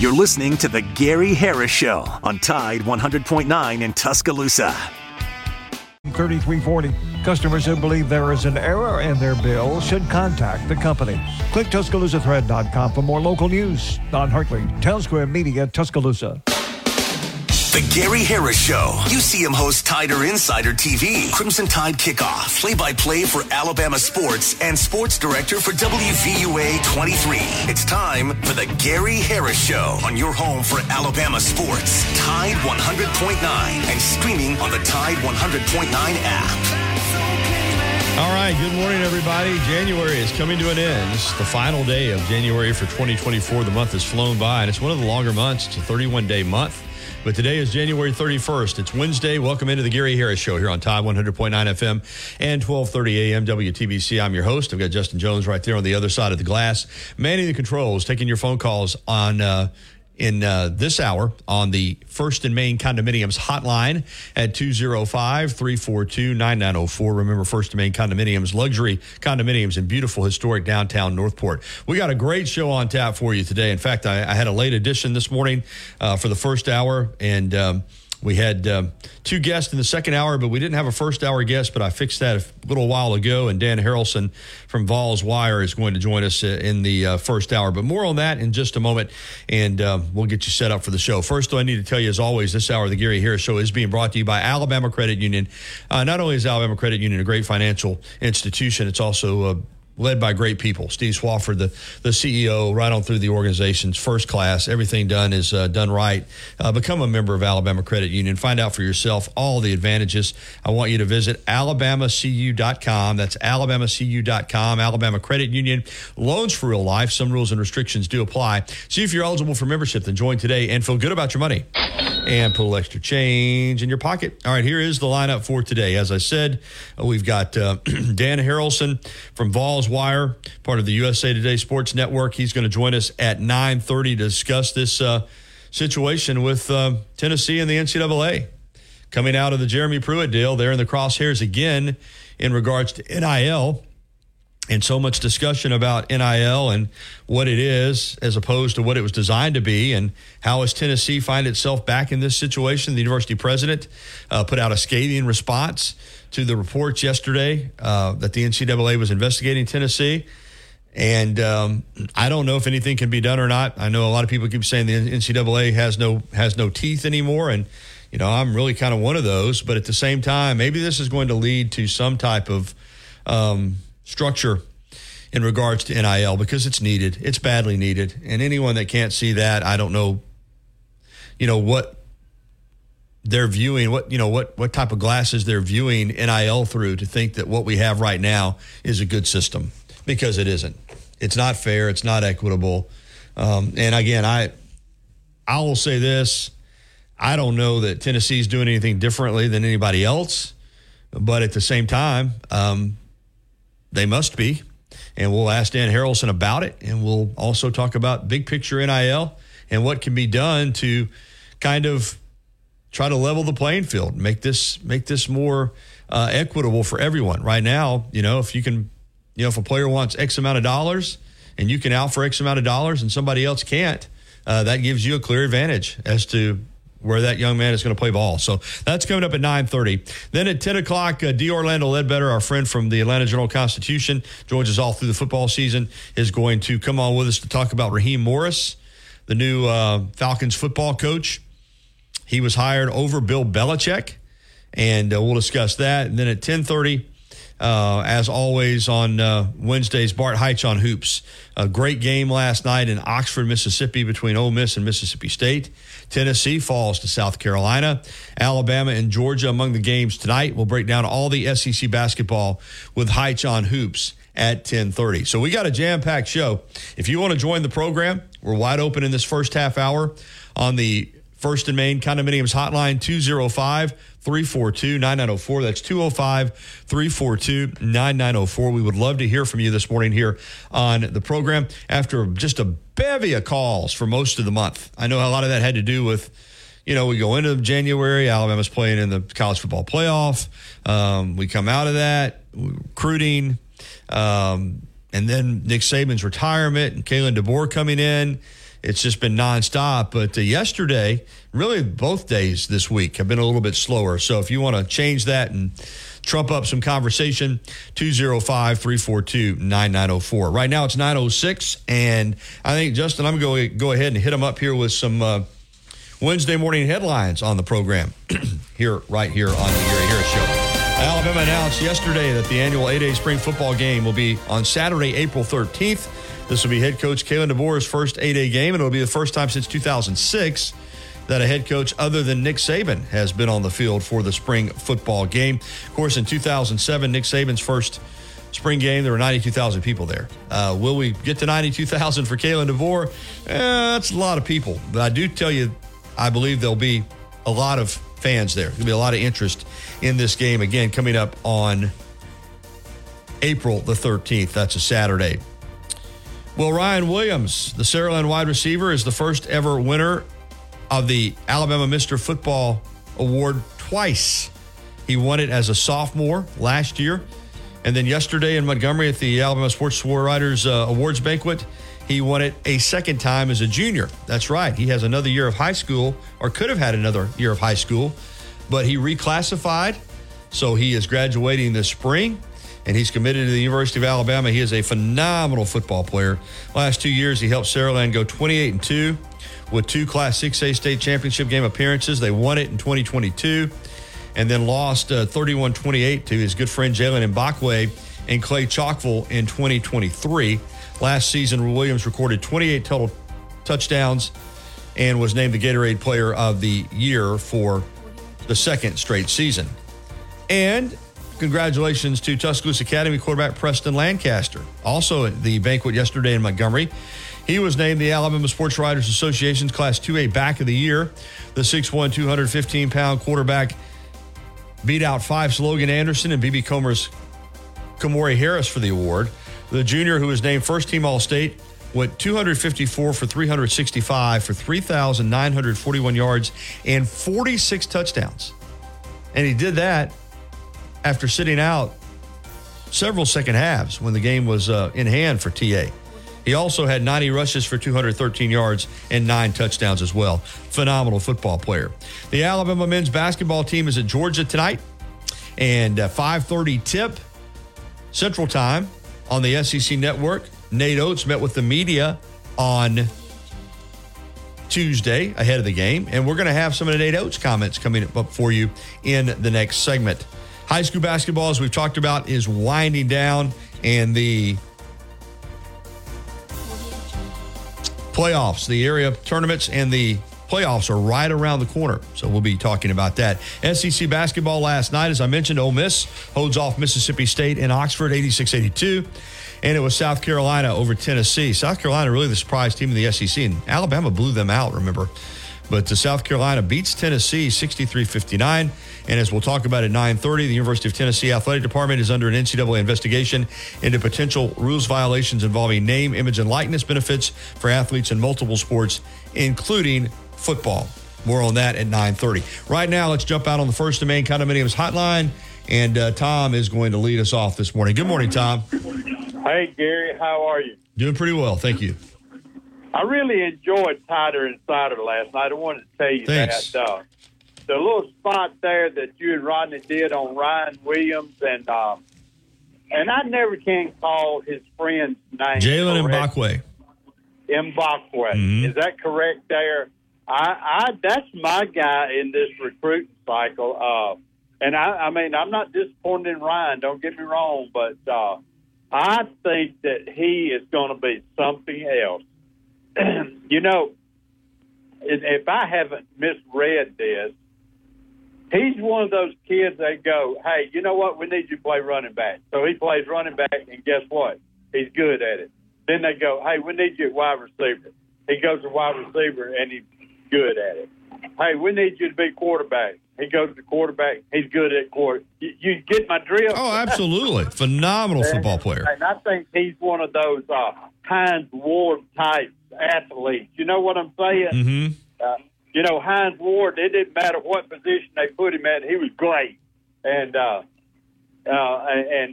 You're listening to The Gary Harris Show on Tide 100.9 in Tuscaloosa. 3340. Customers who believe there is an error in their bill should contact the company. Click TuscaloosaThread.com for more local news. Don Hartley, Townsquare Media, Tuscaloosa. The Gary Harris Show. You see him host Tider Insider TV, Crimson Tide Kickoff, play-by-play for Alabama sports, and sports director for WVUA 23. It's time for The Gary Harris Show on your home for Alabama sports. Tide 100.9 and streaming on the Tide 100.9 app. All right, good morning, everybody. January is coming to an end. It's the final day of January for 2024. The month has flown by, and it's one of the longer months. It's a 31-day month. But today is January 31st. It's Wednesday. Welcome into the Gary Harris Show here on Tide 100.9 FM and 1230 AM WTBC. I'm your host. I've got Justin Jones right there on the other side of the glass, manning the controls, taking your phone calls on this hour on the First and Main Condominiums hotline at 205-342-9904. Remember, First and Main Condominiums, luxury condominiums in beautiful, historic downtown Northport. We got a great show on tap for you today. In fact, I had a late edition this morning for the first hour, and we had two guests in the second hour, but we didn't have a first-hour guest, but I fixed that a little while ago, and Dan Harrelson from Vols Wire is going to join us in the first hour. But more on that in just a moment, and we'll get you set up for the show. First, though, I need to tell you, as always, this hour of the Gary Harris Show is being brought to you by Alabama Credit Union. Not only is Alabama Credit Union a great financial institution, it's also led by great people. Steve Swafford, the CEO, right on through the organization's first class. Everything done is done right. Become a member of Alabama Credit Union. Find out for yourself all the advantages. I want you to visit alabamacu.com. That's alabamacu.com. Alabama Credit Union. Loans for real life. Some rules and restrictions do apply. See if you're eligible for membership, then join today and feel good about your money. And put a little extra change in your pocket. All right, here is the lineup for today. As I said, we've got Dan Harrelson from Vols Wire, part of the USA Today Sports Network. He's going to join us at 9:30 to discuss this situation with Tennessee and the NCAA. Coming out of the Jeremy Pruitt deal, they're in the crosshairs again in regards to NIL. And so much discussion about NIL and what it is as opposed to what it was designed to be, and how has Tennessee find itself back in this situation. The university president put out a scathing response to the reports yesterday that the NCAA was investigating Tennessee. And I don't know if anything can be done or not. I know a lot of people keep saying the NCAA has no teeth anymore, and you know, I'm really kind of one of those. But at the same time, maybe this is going to lead to some type of structure in regards to NIL, because it's needed. It's badly needed. And anyone that can't see that, I don't know, you know, what they're viewing, what, you know, what type of glasses they're viewing NIL through to think that what we have right now is a good system, because it isn't. It's not fair. It's not equitable. And again, I will say this. I don't know that Tennessee's doing anything differently than anybody else, but at the same time, they must be, and we'll ask Dan Harrelson about it, and we'll also talk about big picture NIL and what can be done to kind of try to level the playing field, make this more equitable for everyone. Right now, you know, if you can, you know, if a player wants X amount of dollars and you can out for X amount of dollars and somebody else can't, that gives you a clear advantage as to where that young man is going to play ball. So that's coming up at 9:30. Then at 10 o'clock, D'Orlando Ledbetter, our friend from the Atlanta Journal-Constitution, joins us all through the football season, is going to come on with us to talk about Raheem Morris, the new Falcons football coach. He was hired over Bill Belichick, and we'll discuss that. And then at 10:30, as always on Wednesdays, Bart Heitch on Hoops. A great game last night in Oxford, Mississippi, between Ole Miss and Mississippi State. Tennessee falls to South Carolina. Alabama and Georgia among the games tonight. We'll break down all the SEC basketball with Heitch on Hoops at 10:30. So we got a jam-packed show. If you want to join the program, we're wide open in this first half hour on the First and Main Condominiums hotline, 205-342-9904. That's 205-342-9904. We would love to hear from you this morning here on the program after just a bevy of calls for most of the month. I know a lot of that had to do with, you know, we go into January, Alabama's playing in the college football playoff. We come out of that, recruiting, and then Nick Saban's retirement and Kalen DeBoer coming in. it's just been nonstop. But yesterday, really both days this week have been a little bit slower. So if you want to change that and trump up some conversation, 205-342-9904. Right now it's 9:06, and I think, Justin, I'm going to go ahead and hit them up here with some Wednesday morning headlines on the program right here on the Gary Harris Show. Alabama announced yesterday that the annual 8A spring football game will be on Saturday, April 13th. This will be head coach Kalen DeBoer's first 8A game, and it'll be the first time since 2006 that a head coach other than Nick Saban has been on the field for the spring football game. Of course, in 2007, Nick Saban's first spring game, there were 92,000 people there. Will we get to 92,000 for Kalen DeBoer? That's a lot of people. But I do tell you, I believe there'll be a lot of fans there. There'll be a lot of interest in this game, again, coming up on April the 13th. That's a Saturday. Well, Ryan Williams, the Saraland wide receiver, is the first ever winner of the Alabama Mr. Football Award twice. He won it as a sophomore last year, and then yesterday in Montgomery at the Alabama Sports Writers Awards Banquet, he won it a second time as a junior. That's right. He has another year of high school, or could have had another year of high school, but he reclassified. So he is graduating this spring, and he's committed to the University of Alabama. He is a phenomenal football player. Last 2 years, he helped Saraland go 28-2 with two Class 6A state championship game appearances. They won it in 2022 and then lost 31-28 to his good friend Jalen Mbakwe and Clay Chalkville in 2023. Last season, Williams recorded 28 total touchdowns and was named the Gatorade Player of the Year for the second straight season. And congratulations to Tuscaloosa Academy quarterback Preston Lancaster. Also at the banquet yesterday in Montgomery, he was named the Alabama Sports Writers Association's Class 2A Back of the Year. The 6'1", 215-pound quarterback beat out Fife's Logan Anderson and B.B. Comer's Kamori Harris for the award. The junior, who was named first-team All-State, went 254 for 365 for 3,941 yards and 46 touchdowns. And he did that after sitting out several second halves when the game was in hand for TA. He also had 90 rushes for 213 yards and 9 touchdowns as well. Phenomenal football player. The Alabama men's basketball team is at Georgia tonight, and 5:30 tip Central Time. On the SEC Network, Nate Oates met with the media on Tuesday ahead of the game, and we're going to have some of the Nate Oates comments coming up for you in the next segment. High school basketball, as we've talked about, is winding down, and the playoffs, the area tournaments, and the playoffs are right around the corner, so we'll be talking about that. SEC basketball last night, as I mentioned, Ole Miss holds off Mississippi State in Oxford, 86-82, and it was South Carolina over Tennessee. South Carolina really the surprise team in the SEC, and Alabama blew them out, remember. But South Carolina beats Tennessee 63-59, and as we'll talk about at 9:30, the University of Tennessee Athletic Department is under an NCAA investigation into potential rules violations involving name, image, and likeness benefits for athletes in multiple sports, including football. More on that at 9:30. Right now, let's jump out on the First and Main Condominiums hotline, and Tom is going to lead us off this morning. Good morning, Tom. Hey, Gary. How are you? Doing pretty well. Thank you. I really enjoyed Cider and Cider last night. I wanted to tell you that. The little spot there that you and Rodney did on Ryan Williams, and I never can call his friend's name. Jalen Mbakwe. Mbakwe. Mm-hmm. Is that correct there? I that's my guy in this recruiting cycle. And I mean, I'm not disappointed in Ryan, don't get me wrong, but I think that he is going to be something else. You know, if I haven't misread this, he's one of those kids that go, hey, you know what, we need you to play running back. So he plays running back, and guess what? He's good at it. Then they go, hey, we need you at wide receiver. He goes to wide receiver, and he's good at it. Hey, we need you to be quarterback. He goes to quarterback. He's good at quarterback. You get my drift? Oh, absolutely. Phenomenal football player. And I think he's one of those Hines Ward type athletes. You know what I'm saying? Mm-hmm. You know, Hines Ward, it didn't matter what position they put him at, he was great. And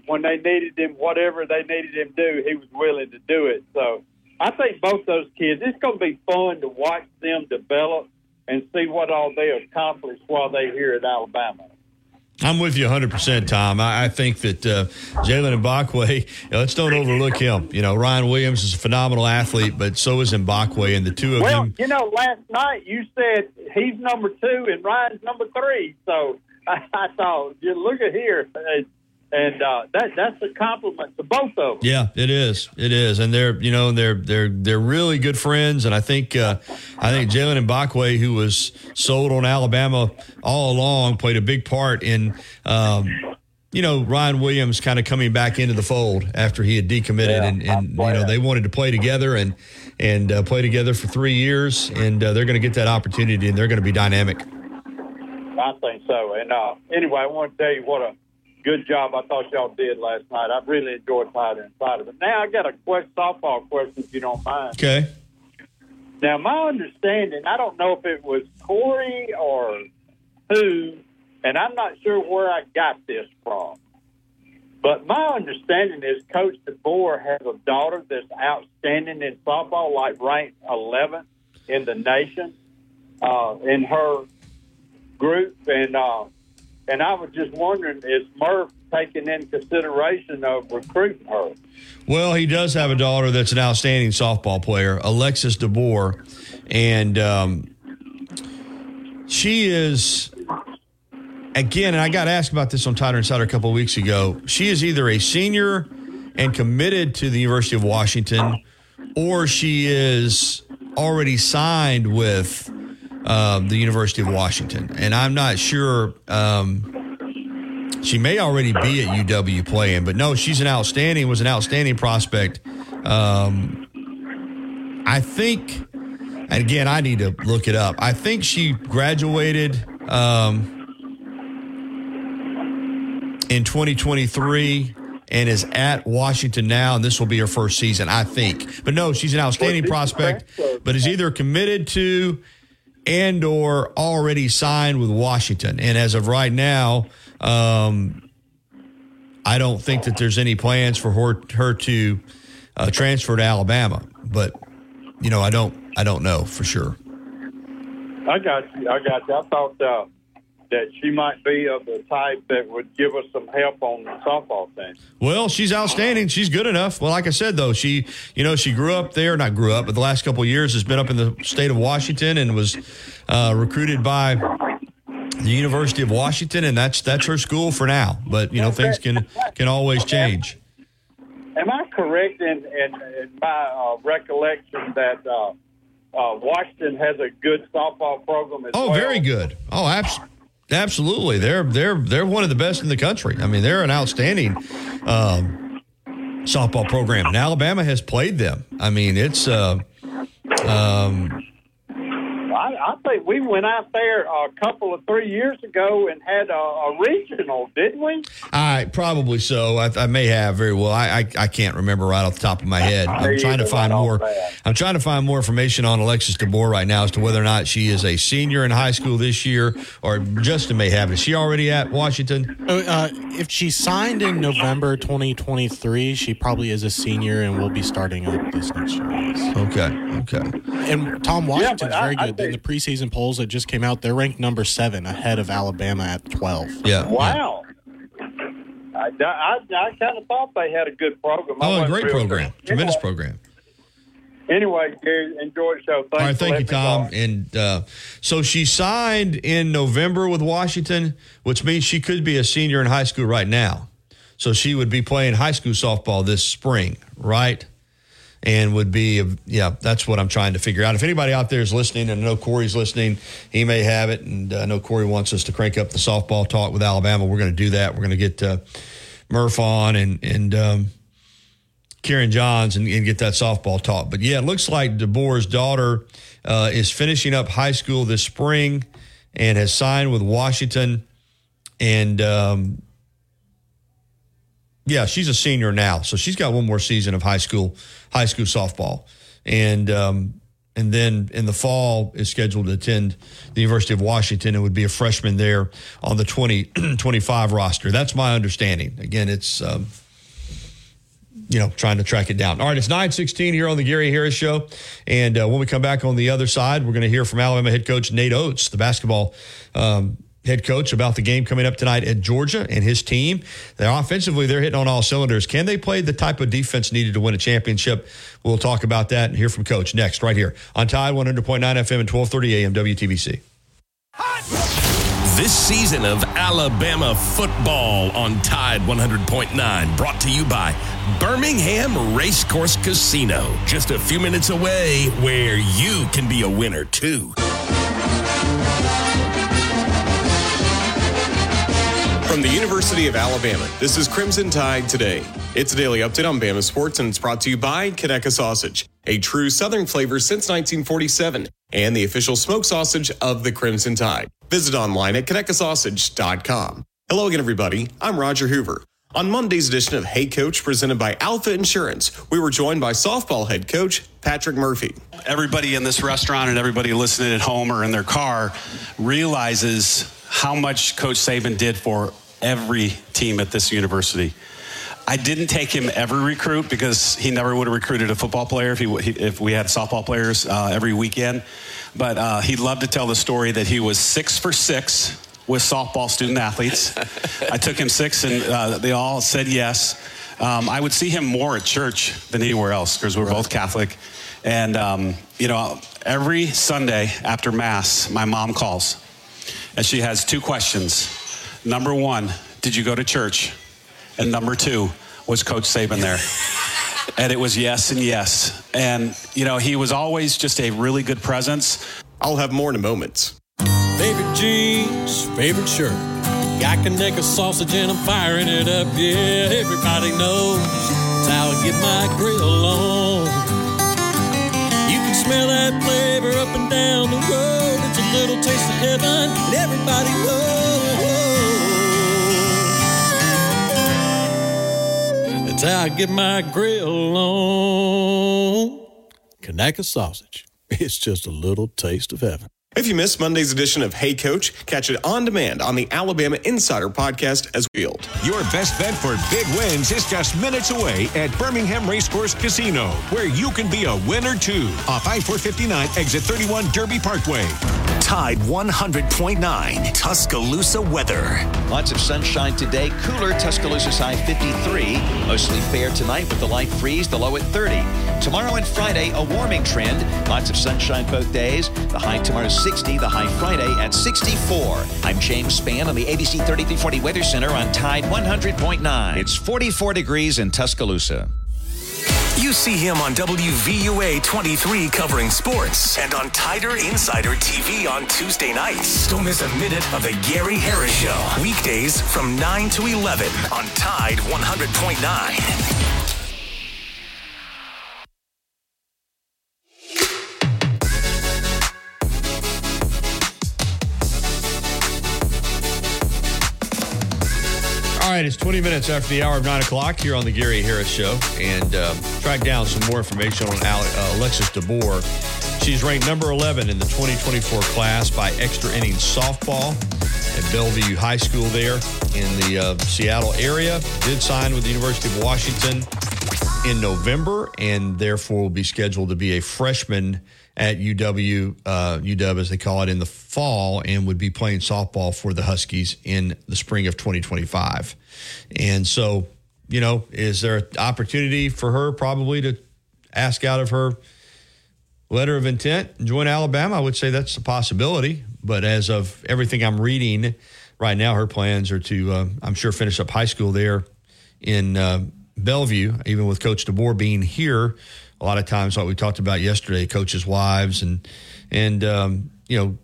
when they needed him, whatever they needed him to do, he was willing to do it. So I think both those kids, it's going to be fun to watch them develop and see what all they accomplish while they're here at Alabama. I'm with you 100%, Tom. I think that Jalen Mbakwe, let's don't overlook him. You know, Ryan Williams is a phenomenal athlete, but so is Mbakwe, and the two of them. Well, you know, last night you said he's number two and Ryan's number three, so I thought, you look at here. And that's a compliment to both of them. Yeah, it is. It is, and they're really good friends. And I think Jalen Mbakwe, who was sold on Alabama all along, played a big part in Ryan Williams kind of coming back into the fold after he had decommitted. Yeah, they wanted to play together and play together for 3 years, and they're going to get that opportunity, and they're going to be dynamic. I think so. And anyway, I want to tell you what a good job I thought y'all did last night. I really enjoyed Fighter and Fighter. But now I got a softball question, if you don't mind. Okay. Now, my understanding, I don't know if it was Corey or who, and I'm not sure where I got this from, but my understanding is Coach DeBoer has a daughter that's outstanding in softball, like ranked 11th in the nation in her group, And I was just wondering, is Murph taking in consideration of recruiting her? Well, he does have a daughter that's an outstanding softball player, Alexis DeBoer, and she is, again, and I got asked about this on Tider Insider a couple of weeks ago, she is either a senior and committed to the University of Washington, or she is already signed with the University of Washington, and I'm not sure. She may already be at UW playing, but no, she's was an outstanding prospect. I think, and again, I need to look it up. I think she graduated in 2023 and is at Washington now, and this will be her first season, I think. But no, she's an outstanding prospect, but is either committed to and or already signed with Washington. And as of right now, I don't think that there's any plans for her to transfer to Alabama. But, you know, I don't know for sure. I got you. I thought that she might be of the type that would give us some help on the softball thing. Well, she's outstanding. She's good enough. Well, like I said, though, she grew up there, not grew up, but the last couple of years has been up in the state of Washington and was recruited by the University of Washington, and that's her school for now. But, you know, things can always change. Am I correct in my recollection that Washington has a good softball program as well? Oh, very good. Oh, absolutely. Absolutely, they're one of the best in the country. I mean, they're an outstanding softball program, and Alabama has played them. I mean, it's. I think we went out there a couple of 3 years ago and had a regional, didn't we? Probably so. I may have very well. I can't remember right off the top of my head. I'm trying to find more information on Alexis DeBoer right now as to whether or not she is a senior in high school this year, or Justin may have it. Is she already at Washington? If she signed in November 2023, she probably is a senior and will be starting up this next year. Okay. And Tom, Washington's very good. In the preseason polls that just came out, they're ranked number 7 ahead of Alabama at 12. Yeah. Wow. I kind of thought they had a good program. Oh, a great program. Tremendous program. Anyway, Gary, enjoy the show. All right, thank you, Tom. And so she signed in November with Washington, which means she could be a senior in high school right now. So she would be playing high school softball this spring, right? And would be, that's what I'm trying to figure out. If anybody out there is listening, and I know Corey's listening, he may have it. And I know Corey wants us to crank up the softball talk with Alabama. We're going to do that. We're going to get Murph on and Karen Johns and get that softball talk. But, yeah, it looks like DeBoer's daughter is finishing up high school this spring and has signed with Washington. And, yeah, she's a senior now, so she's got one more season of high school softball, and then in the fall is scheduled to attend the University of Washington and would be a freshman there on the 2025 roster. That's my understanding. Again, it's you know, trying to track it down. All right, it's 9:16 here on the Gary Harris Show. And when we come back on the other side, we're going to hear from Alabama head coach Nate Oates, the basketball head coach, about the game coming up tonight at Georgia and his team. Offensively, they're hitting on all cylinders. Can they play the type of defense needed to win a championship? We'll talk about that and hear from Coach next, right here on Tide 100.9 FM and 1230 AM WTBC. This season of Alabama football on Tide 100.9, brought to you by Birmingham Racecourse Casino, just a few minutes away, where you can be a winner too. From the University of Alabama, this is Crimson Tide Today. It's a daily update on Bama sports, and it's brought to you by Conecuh Sausage, a true Southern flavor since 1947, and the official smoked sausage of the Crimson Tide. Visit online at ConecuhSausage.com. Hello again, everybody. I'm Roger Hoover. On Monday's edition of Hey Coach, presented by Alpha Insurance, we were joined by softball head coach Patrick Murphy. Everybody in this restaurant and everybody listening at home or in their car realizes how much Coach Saban did for every team at this university. I didn't take him every recruit because he never would have recruited a football player if we had softball players every weekend. But he loved to tell the story that he was 6 for 6 with softball student athletes. I took him 6 and they all said yes. I would see him more at church than anywhere else because we're both Catholic. And, you know, every Sunday after Mass, my mom calls. And she has 2 questions. Number 1, did you go to church? And number 2, was Coach Saban there? And it was yes and yes. And, you know, he was always just a really good presence. I'll have more in a moment. Favorite jeans, favorite shirt. Got Conecuh sausage and I'm firing it up, yeah. Everybody knows it's how I get my grill on. You can smell that flavor up and down the road. It's a little taste of heaven, and everybody knows. I get my grill on. Conecuh Sausage. It's just a little taste of heaven. If you missed Monday's edition of Hey Coach, catch it on demand on the Alabama Insider Podcast as well. Your best bet for big wins is just minutes away at Birmingham Racecourse Casino, where you can be a winner too. Off I-459, exit 31 Derby Parkway. Tide 100.9, Tuscaloosa weather. Lots of sunshine today. Cooler, Tuscaloosa's high 53. Mostly fair tonight with the light freeze, the low at 30. Tomorrow and Friday, a warming trend. Lots of sunshine both days. The high tomorrow 60, the high Friday at 64. I'm James Spann on the ABC 3340 Weather Center on Tide 100.9. It's 44 degrees in Tuscaloosa. You see him on WVUA 23 covering sports and on Tider Insider TV on Tuesday nights. Don't miss a minute of the Gary Harris Show. Weekdays from 9 to 11 on Tide 100.9. All right, it's 20 minutes after the hour of 9 o'clock here on the Gary Harris Show, and track down some more information on Alexis DeBoer. She's ranked number 11 in the 2024 class by Extra Innings Softball at Bellevue High School there in the Seattle area. Did sign with the University of Washington in November, and therefore will be scheduled to be a freshman at UW as they call it, in the fall, and would be playing softball for the Huskies in the spring of 2025. And so, you know, is there an opportunity for her probably to ask out of her letter of intent and join Alabama? I would say that's a possibility. But as of everything I'm reading right now, her plans are to, I'm sure, finish up high school there in Bellevue, even with Coach DeBoer being here. A lot of times, like we talked about yesterday, coaches' wives and you know,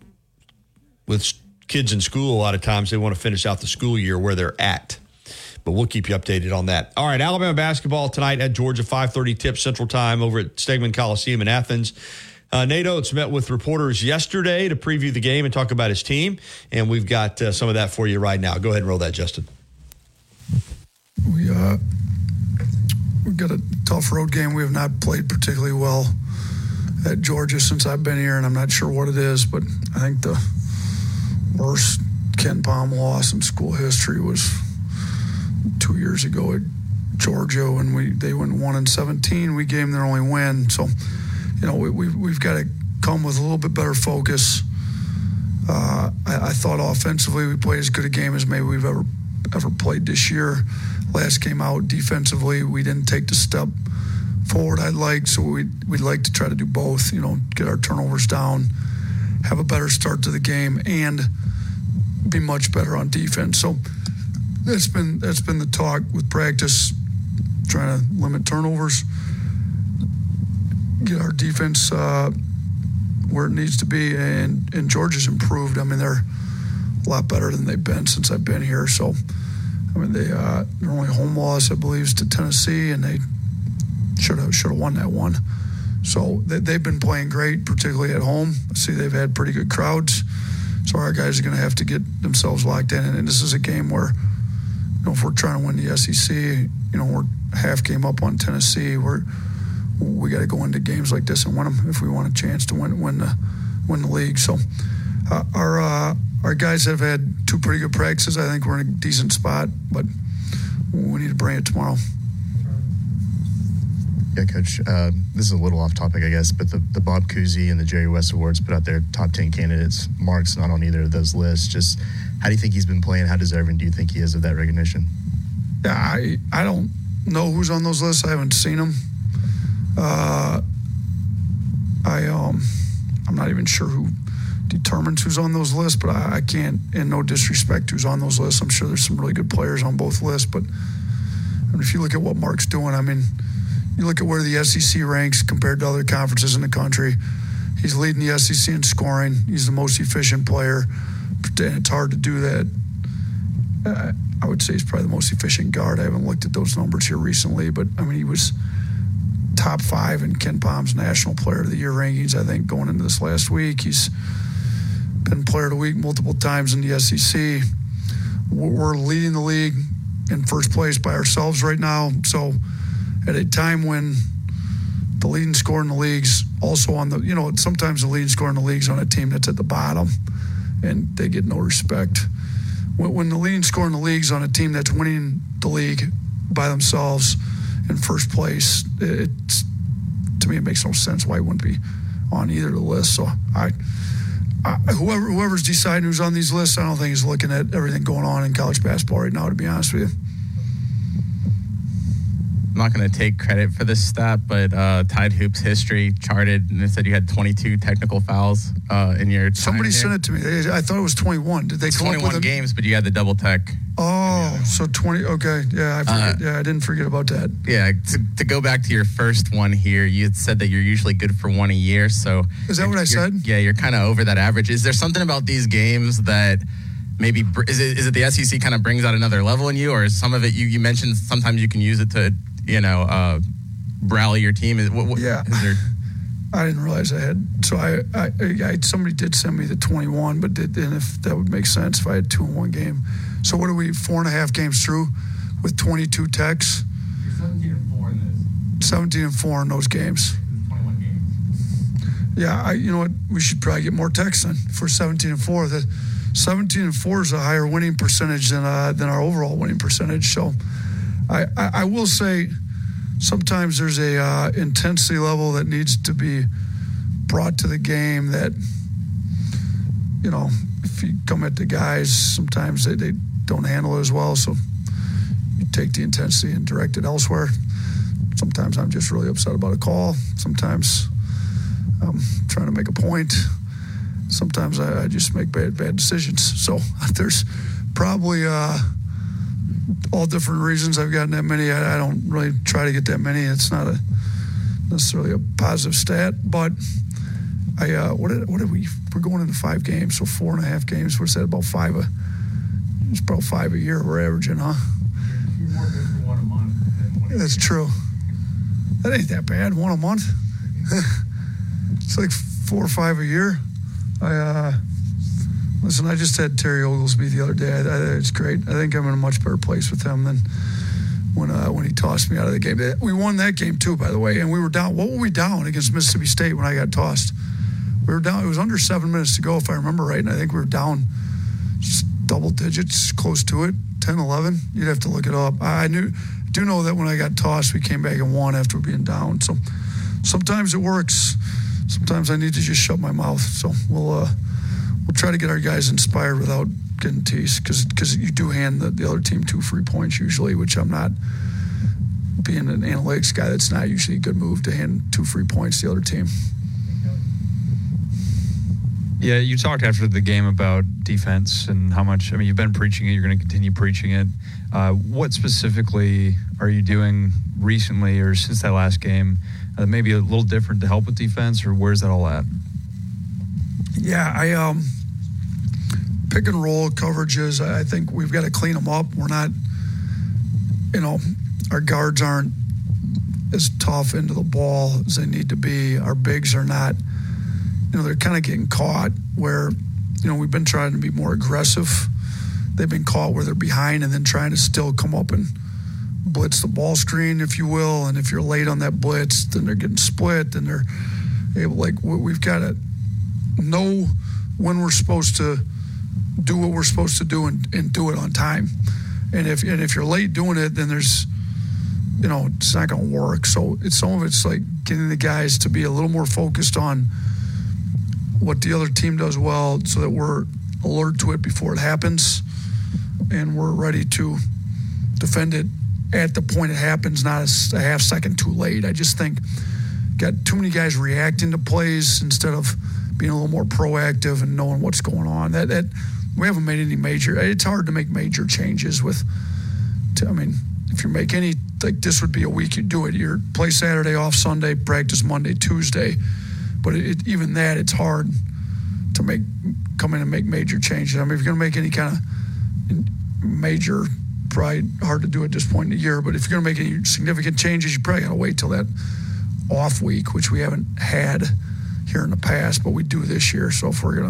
with kids in school, a lot of times they want to finish out the school year where they're at. But we'll keep you updated on that. All right, Alabama basketball tonight at Georgia, 5:30 tip Central Time over at Stegman Coliseum in Athens. Nate Oates met with reporters yesterday to preview the game and talk about his team, and we've got some of that for you right now. Go ahead and roll that, Justin. We've got a tough road game. We have not played particularly well at Georgia since I've been here, and I'm not sure what it is, but I think the worst KenPom loss in school history was 2 years ago at Georgia when they went 1-17. We gave them their only win. So, you know, we've got to come with a little bit better focus. I thought offensively we played as good a game as maybe we've ever played this year. Last game out, defensively, we didn't take the step forward I'd like, so we'd like to try to do both, you know, get our turnovers down, have a better start to the game, and be much better on defense. So that's been the talk with practice, trying to limit turnovers, get our defense where it needs to be, and Georgia's improved. I mean, they're a lot better than they've been since I've been here. So, I mean, their only home loss, I believe, is to Tennessee, and they should have won that one. So they've been playing great, particularly at home. I see they've had pretty good crowds. So our guys are going to have to get themselves locked in. And this is a game where, you know, if we're trying to win the SEC, you know, we're half game up on Tennessee. We got to go into games like this and win them if we want a chance to win the league. So our guys have had two pretty good practices. I think we're in a decent spot, but we need to bring it tomorrow. Yeah, Coach, this is a little off topic, I guess, but the Bob Cousy and the Jerry West Awards put out their top 10 candidates. Mark's not on either of those lists. Just how do you think he's been playing? How deserving do you think he is of that recognition? Yeah, I don't know who's on those lists. I haven't seen them. I'm not even sure who determines who's on those lists, but I can't, and no disrespect who's on those lists. I'm sure there's some really good players on both lists, but I mean, if you look at what Mark's doing, I mean, you look at where the SEC ranks compared to other conferences in the country. He's leading the SEC in scoring. He's the most efficient player. It's hard to do that. I would say he's probably the most efficient guard. I haven't looked at those numbers here recently, but, I mean, he was top 5 in KenPom's National Player of the Year rankings, I think, going into this last week. He's been Player of the Week multiple times in the SEC. We're leading the league in first place by ourselves right now, so at a time when the leading scorer in the league's also on the, you know, sometimes the leading scorer in the league's on a team that's at the bottom and they get no respect. When the leading scorer in the league's on a team that's winning the league by themselves in first place, it's, to me, it makes no sense why it wouldn't be on either of the lists. So whoever's deciding who's on these lists, I don't think is looking at everything going on in college basketball right now, to be honest with you. I'm not going to take credit for this stat, but Tide Hoops history charted, and it said you had 22 technical fouls in your time. Somebody sent it to me. I thought it was 21. Did they come up with 21 games, but you had the double tech. Oh, so 20. Okay. Yeah, I forget. Yeah, I didn't forget about that. Yeah, to go back to your first one here, you had said that you're usually good for one a year. So is that what I said? Yeah, you're kind of over that average. Is there something about these games that maybe is it the SEC kind of brings out another level in you, or is some of it you mentioned sometimes you can use it to, you know, rally your team? I didn't realize I had. So somebody did send me the 21, but and if that would make sense if I had 2 in 1 game. So what are we 4.5 games through with 22 techs? You're 17-4 in this. 17-4 in those games. 21 games. Yeah, you know what? We should probably get more techs then for 17-4. The 17-4 is a higher winning percentage than our overall winning percentage. So. I will say sometimes there's a intensity level that needs to be brought to the game that, you know, if you come at the guys, sometimes they don't handle it as well. So you take the intensity and direct it elsewhere. Sometimes I'm just really upset about a call. Sometimes I'm trying to make a point. Sometimes I just make bad decisions. So there's probably all different reasons I've gotten that many. I don't really try to get that many. It's not necessarily a positive stat, but we're going into 5 games, so 4.5 games. What's that, about 5 a, it's about 5 a year we're averaging, huh? You're more good for 1 a month than 1 a year. That's true. That ain't that bad, 1 a month. It's like 4 or 5 a year. Listen, I just had Terry Oglesby the other day. It's great. I think I'm in a much better place with him than when he tossed me out of the game. We won that game, too, by the way, and we were down. What were we down against Mississippi State when I got tossed? We were down. It was under 7 minutes to go, if I remember right, and I think we were down double digits, close to it, 10-11. You'd have to look it up. I knew do know that when I got tossed, we came back and won after being down. So sometimes it works. Sometimes I need to just shut my mouth. So we'll try to get our guys inspired without getting teased, because you do hand the other team 2 free points usually, which I'm not. Being an analytics guy, that's not usually a good move to hand 2 free points to the other team. Yeah, you talked after the game about defense and how much, I mean, you've been preaching it, you're going to continue preaching it. What specifically are you doing recently or since that last game that maybe a little different to help with defense, or where's that all at? Yeah, I pick and roll coverages, I think we've got to clean them up. We're not, you know, our guards aren't as tough into the ball as they need to be. Our bigs are not, you know, they're kind of getting caught where, you know, we've been trying to be more aggressive. They've been caught where they're behind and then trying to still come up and blitz the ball screen, if you will. And if you're late on that blitz, then they're getting split. Then they're able, like, we've got to know when we're supposed to do what we're supposed to do and do it on time. And if you're late doing it, then there's, you know, it's not going to work. So some of it's like getting the guys to be a little more focused on what the other team does well so that we're alert to it before it happens and we're ready to defend it at the point it happens, not a half second too late. I just think got too many guys reacting to plays instead of being a little more proactive and knowing what's going on. That we haven't made any major – it's hard to make major changes with – I mean – if you make any, like this would be a week you do it. You play Saturday, off Sunday, practice Monday, Tuesday. But even that, it's hard to come in and make major changes. I mean, if you're going to make any kind of major, probably hard to do at this point in the year. But if you're going to make any significant changes, you probably got to wait till that off week, which we haven't had here in the past, but we do this year. So if we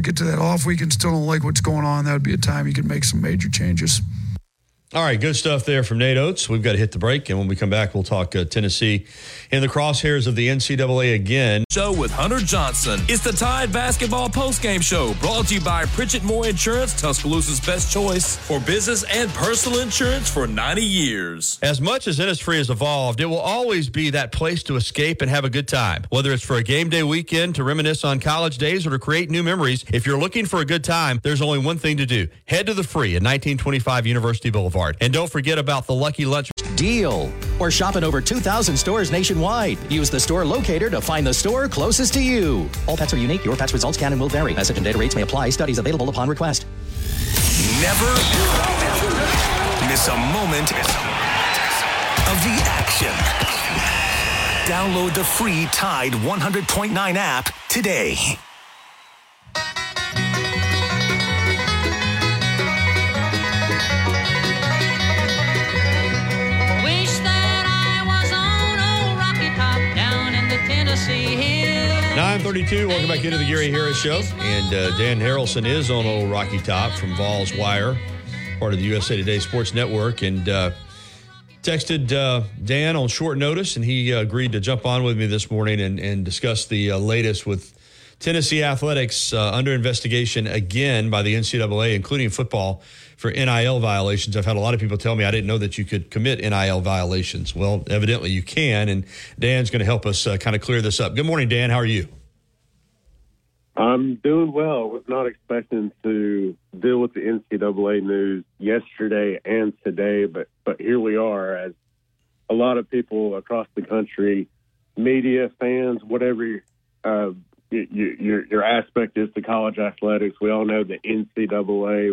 get to that off week and still don't like what's going on, that would be a time you could make some major changes. All right, good stuff there from Nate Oates. We've got to hit the break, and when we come back, we'll talk Tennessee in the crosshairs of the NCAA again. Show with Hunter Johnson. It's the Tide Basketball Postgame Show, brought to you by Pritchett Moore Insurance, Tuscaloosa's best choice for business and personal insurance for 90 years. As much as Innisfree has evolved, it will always be that place to escape and have a good time. Whether it's for a game day weekend, to reminisce on college days, or to create new memories, if you're looking for a good time, there's only one thing to do. Head to the Free at 1925 University Boulevard. And don't forget about the Lucky Lunch Deal. Or shop at over 2,000 stores nationwide. Use the store locator to find the store closest to you. All pets are unique. Your pet's results can and will vary. Message and data rates may apply. Studies available upon request. Never miss a moment of the action. Download the free Tide 100.9 app today. Tennessee Hills. 9:32. Welcome back into the Gary Harris Show. And Dan Harrelson is on Old Rocky Top from Vols Wire, part of the USA Today Sports Network. And texted Dan on short notice, and he agreed to jump on with me this morning and discuss the latest with Tennessee athletics under investigation again by the NCAA, including football, for NIL violations. I've had a lot of people tell me I didn't know that you could commit NIL violations. Well, evidently you can, and Dan's going to help us kind of clear this up. Good morning, Dan. How are you? I'm doing well. I was not expecting to deal with the NCAA news yesterday and today, but here we are, as a lot of people across the country, media, fans, whatever your aspect is to college athletics. We all know the NCAA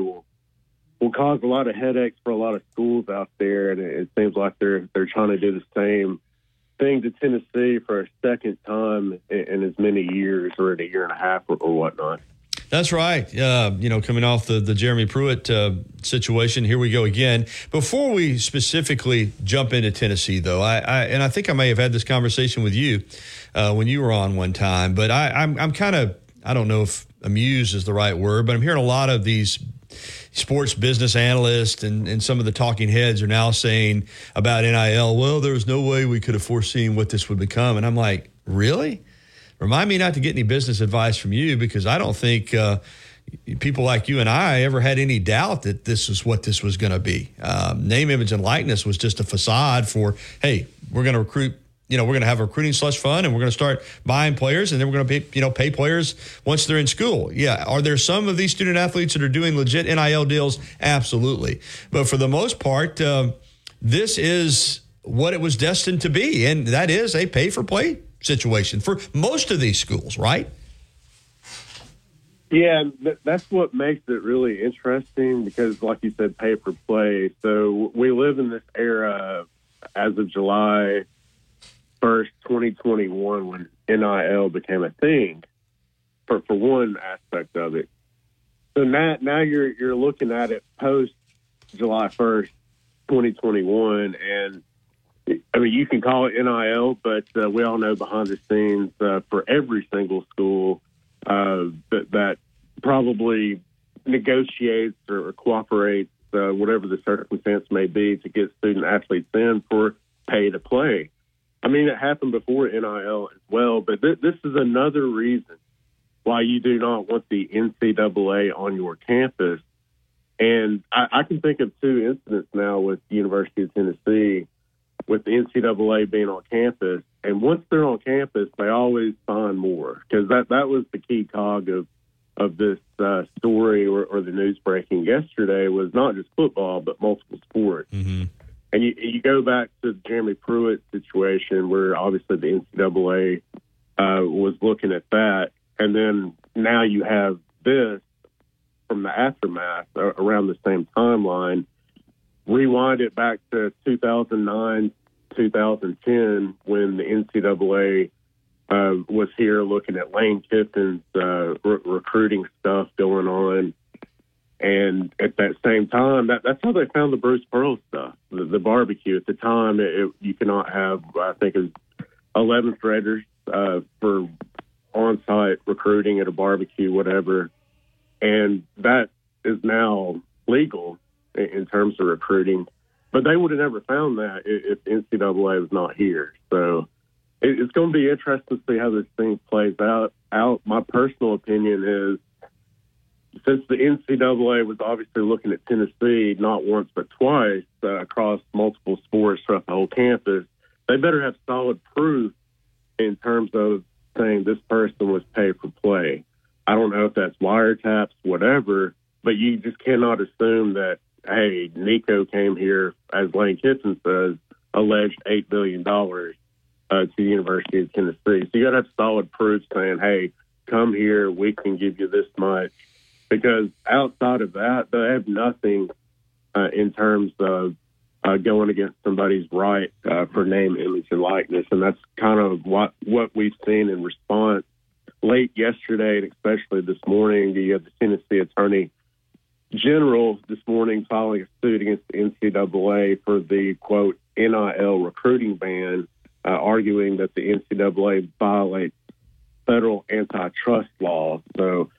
will cause a lot of headaches for a lot of schools out there, and it seems like they're trying to do the same thing to Tennessee for a second time in as many years, or in a year and a half, or whatnot. That's right. You know, coming off the Jeremy Pruitt situation, here we go again. Before we specifically jump into Tennessee, though, I think I may have had this conversation with you when you were on one time, but I'm kind of, I don't know if amused is the right word, but I'm hearing a lot of these sports business analysts and some of the talking heads are now saying about NIL, well, there was no way we could have foreseen what this would become. And I'm like, really? Remind me not to get any business advice from you, because I don't think people like you and I ever had any doubt that this is what this was going to be. Name, image, and likeness was just a facade for, hey, we're going to recruit, you know, we're going to have a recruiting slush fund and we're going to start buying players and then we're going to pay, you know, pay players once they're in school. Yeah. Are there some of these student athletes that are doing legit NIL deals? Absolutely. But for the most part, this is what it was destined to be. And that is a pay for play situation for most of these schools, right? Yeah, that's what makes it really interesting because, like you said, pay for play. So we live in this era as of July 1st, 2021, when NIL became a thing for one aspect of it. So now you're looking at it post July 1st, 2021, and I mean you can call it NIL, but we all know behind the scenes for every single school. That probably negotiates or cooperates, whatever the circumstance may be, to get student athletes in for pay to play. I mean, it happened before NIL as well, but this is another reason why you do not want the NCAA on your campus. And I can think of two incidents now with the University of Tennessee with the NCAA being on campus. And once they're on campus, they always find more because that was the key cog of this story or the news breaking yesterday was not just football, but multiple sports. Mm-hmm. And you go back to the Jeremy Pruitt situation where obviously the NCAA was looking at that. And then now you have this from the aftermath around the same timeline. Rewind it back to 2009, 2010 when the NCAA was here looking at Lane Kiffin's recruiting stuff going on. And at that same time, that's how they found the Bruce Pearl stuff, the barbecue. At the time, you cannot have, I think it was 11th graders for on-site recruiting at a barbecue, whatever. And that is now legal in terms of recruiting. But they would have never found that if NCAA was not here. So it's going to be interesting to see how this thing plays out. My personal opinion is since the NCAA was obviously looking at Tennessee not once but twice across multiple sports throughout the whole campus, they better have solid proof in terms of saying this person was pay for play. I don't know if that's wiretaps, whatever, but you just cannot assume that, hey, Nico came here, as Lane Kiffin says, alleged $8 billion to the University of Tennessee. So you got to have solid proof saying, hey, come here, we can give you this much. Because outside of that, they have nothing in terms of going against somebody's right for name, image, and likeness. And that's kind of what we've seen in response late yesterday and especially this morning. You have the Tennessee attorney general this morning filing a suit against the NCAA for the, quote, NIL recruiting ban, arguing that the NCAA violates federal antitrust law. So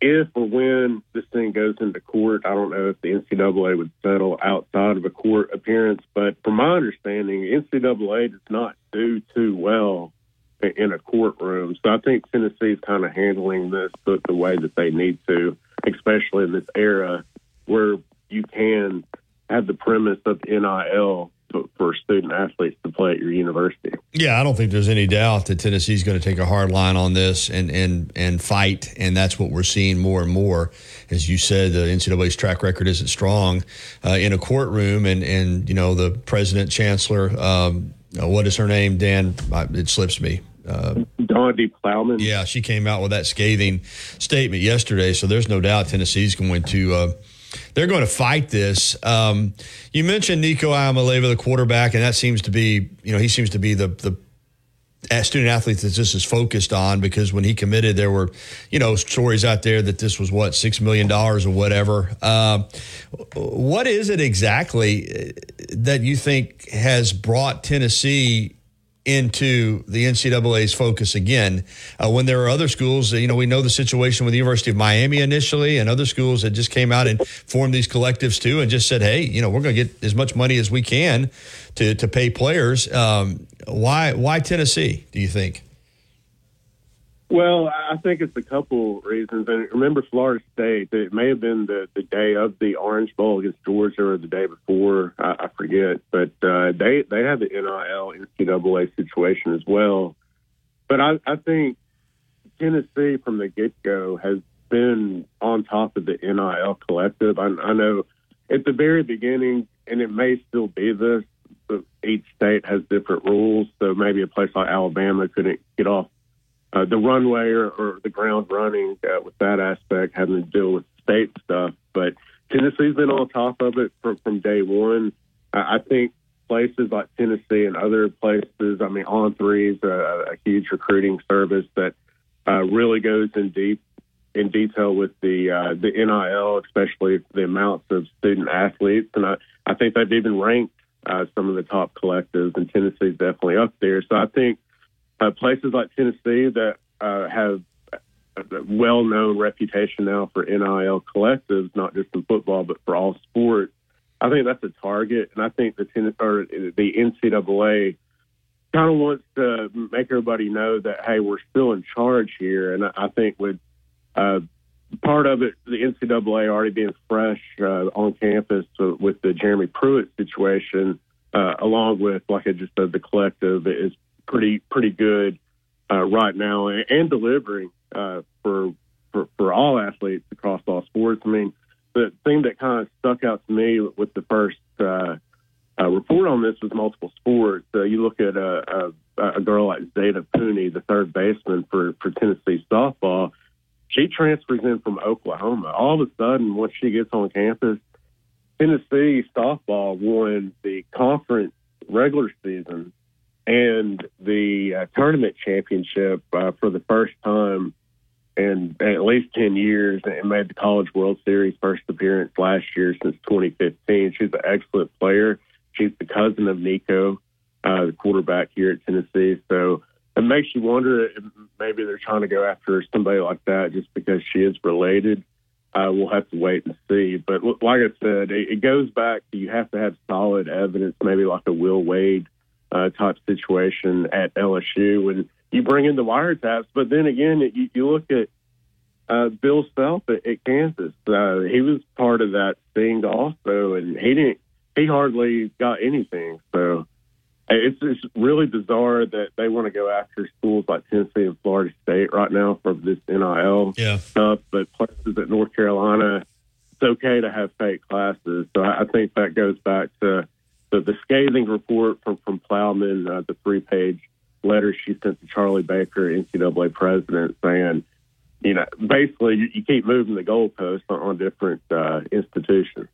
if or when this thing goes into court, I don't know if the NCAA would settle outside of a court appearance, but from my understanding, NCAA does not do too well in a courtroom. So I think Tennessee is kind of handling this the way that they need to, especially in this era where you can have the premise of NIL for student athletes to play at your university. Yeah, I don't think there's any doubt that Tennessee's going to take a hard line on this and fight, and that's what we're seeing more and more. As you said, the NCAA's track record isn't strong in a courtroom, and you know, the president, chancellor, what is her name, Dan? It slips me. Donde Plowman. Yeah, she came out with that scathing statement yesterday. So there's no doubt Tennessee's going to they're going to fight this. You mentioned Nico Iamaleava, the quarterback, and that seems to be, you know, he seems to be the student athlete that this is focused on, because when he committed, there were, you know, stories out there that this was what, $6 million or whatever. What is it exactly that you think has brought Tennessee into the NCAA's focus again, when there are other schools, you know, we know the situation with the University of Miami initially and other schools that just came out and formed these collectives too and just said, hey, you know, we're going to get as much money as we can to pay players. Why Tennessee, do you think? Well, I think it's a couple reasons. And remember Florida State, it may have been the day of the Orange Bowl against Georgia or the day before, I forget. But they have the NIL, NCAA situation as well. But I think Tennessee from the get-go has been on top of the NIL collective. I know at the very beginning, and it may still be this, but each state has different rules. So maybe a place like Alabama couldn't get off the runway or the ground running with that aspect, having to deal with state stuff. But Tennessee's been on top of it from day one. I think places like Tennessee and other places, I mean, On3 is a huge recruiting service that really goes in detail with the NIL, especially the amounts of student athletes. And I think they've even ranked some of the top collectives, and Tennessee's definitely up there. So I think places like Tennessee that have a well-known reputation now for NIL collectives, not just in football but for all sports, I think that's a target. And I think the NCAA kind of wants to make everybody know that, hey, we're still in charge here. And I think with part of it, the NCAA already being fresh on campus with the Jeremy Pruitt situation, along with, like I just said, the collective is pretty good right now and delivering for all athletes across all sports. I mean, the thing that kind of stuck out to me with the first report on this was multiple sports. You look at a girl like Zeta Pooney, the third baseman for Tennessee softball. She transfers in from Oklahoma. All of a sudden, once she gets on campus, Tennessee softball won the conference regular season and the tournament championship for the first time in at least 10 years, and made the College World Series first appearance last year since 2015. She's an excellent player. She's the cousin of Nico, the quarterback here at Tennessee. So it makes you wonder if maybe they're trying to go after somebody like that just because she is related. We'll have to wait and see. But like I said, it goes back to you have to have solid evidence, maybe like a Will Wade type situation at LSU. And you bring in the wiretaps, but then again, you look at Bill Self at Kansas. He was part of that thing also, and he hardly got anything. So it's really bizarre that they want to go after schools like Tennessee and Florida State right now for this NIL stuff, but places at North Carolina, it's okay to have fake classes. So I think that goes back to the scathing report from Plowman, the three-page letter she sent to Charlie Baker, NCAA president, saying, you know, basically you keep moving the goalposts on different institutions.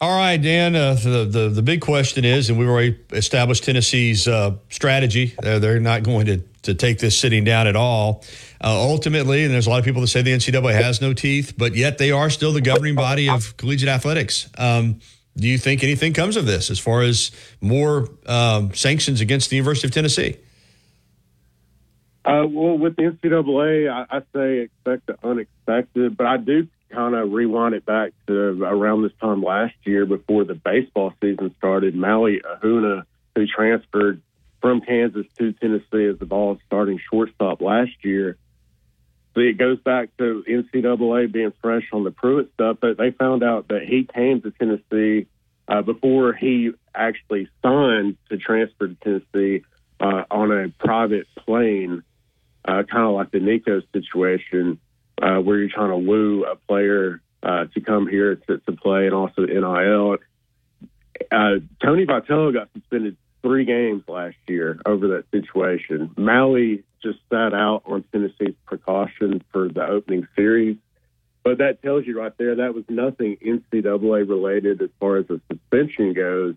All right, Dan, the big question is, and we've already established Tennessee's strategy. They're not going to take this sitting down at all. Ultimately, and there's a lot of people that say the NCAA has no teeth, but yet they are still the governing body of collegiate athletics. Do you think anything comes of this as far as more sanctions against the University of Tennessee? Well, with the NCAA, I say expect the unexpected, but I do kind of rewind it back to around this time last year before the baseball season started. Maui Ahuna, who transferred from Kansas to Tennessee as the Vols' starting shortstop last year. So it goes back to NCAA being fresh on the Pruitt stuff, but they found out that he came to Tennessee before he actually signed to transfer to Tennessee on a private plane, kind of like the Nico situation. Where you're trying to woo a player to come here to play, and also NIL. Tony Vitello got suspended 3 games last year over that situation. Maui just sat out on Tennessee's precaution for the opening series. But that tells you right there that was nothing NCAA related as far as the suspension goes,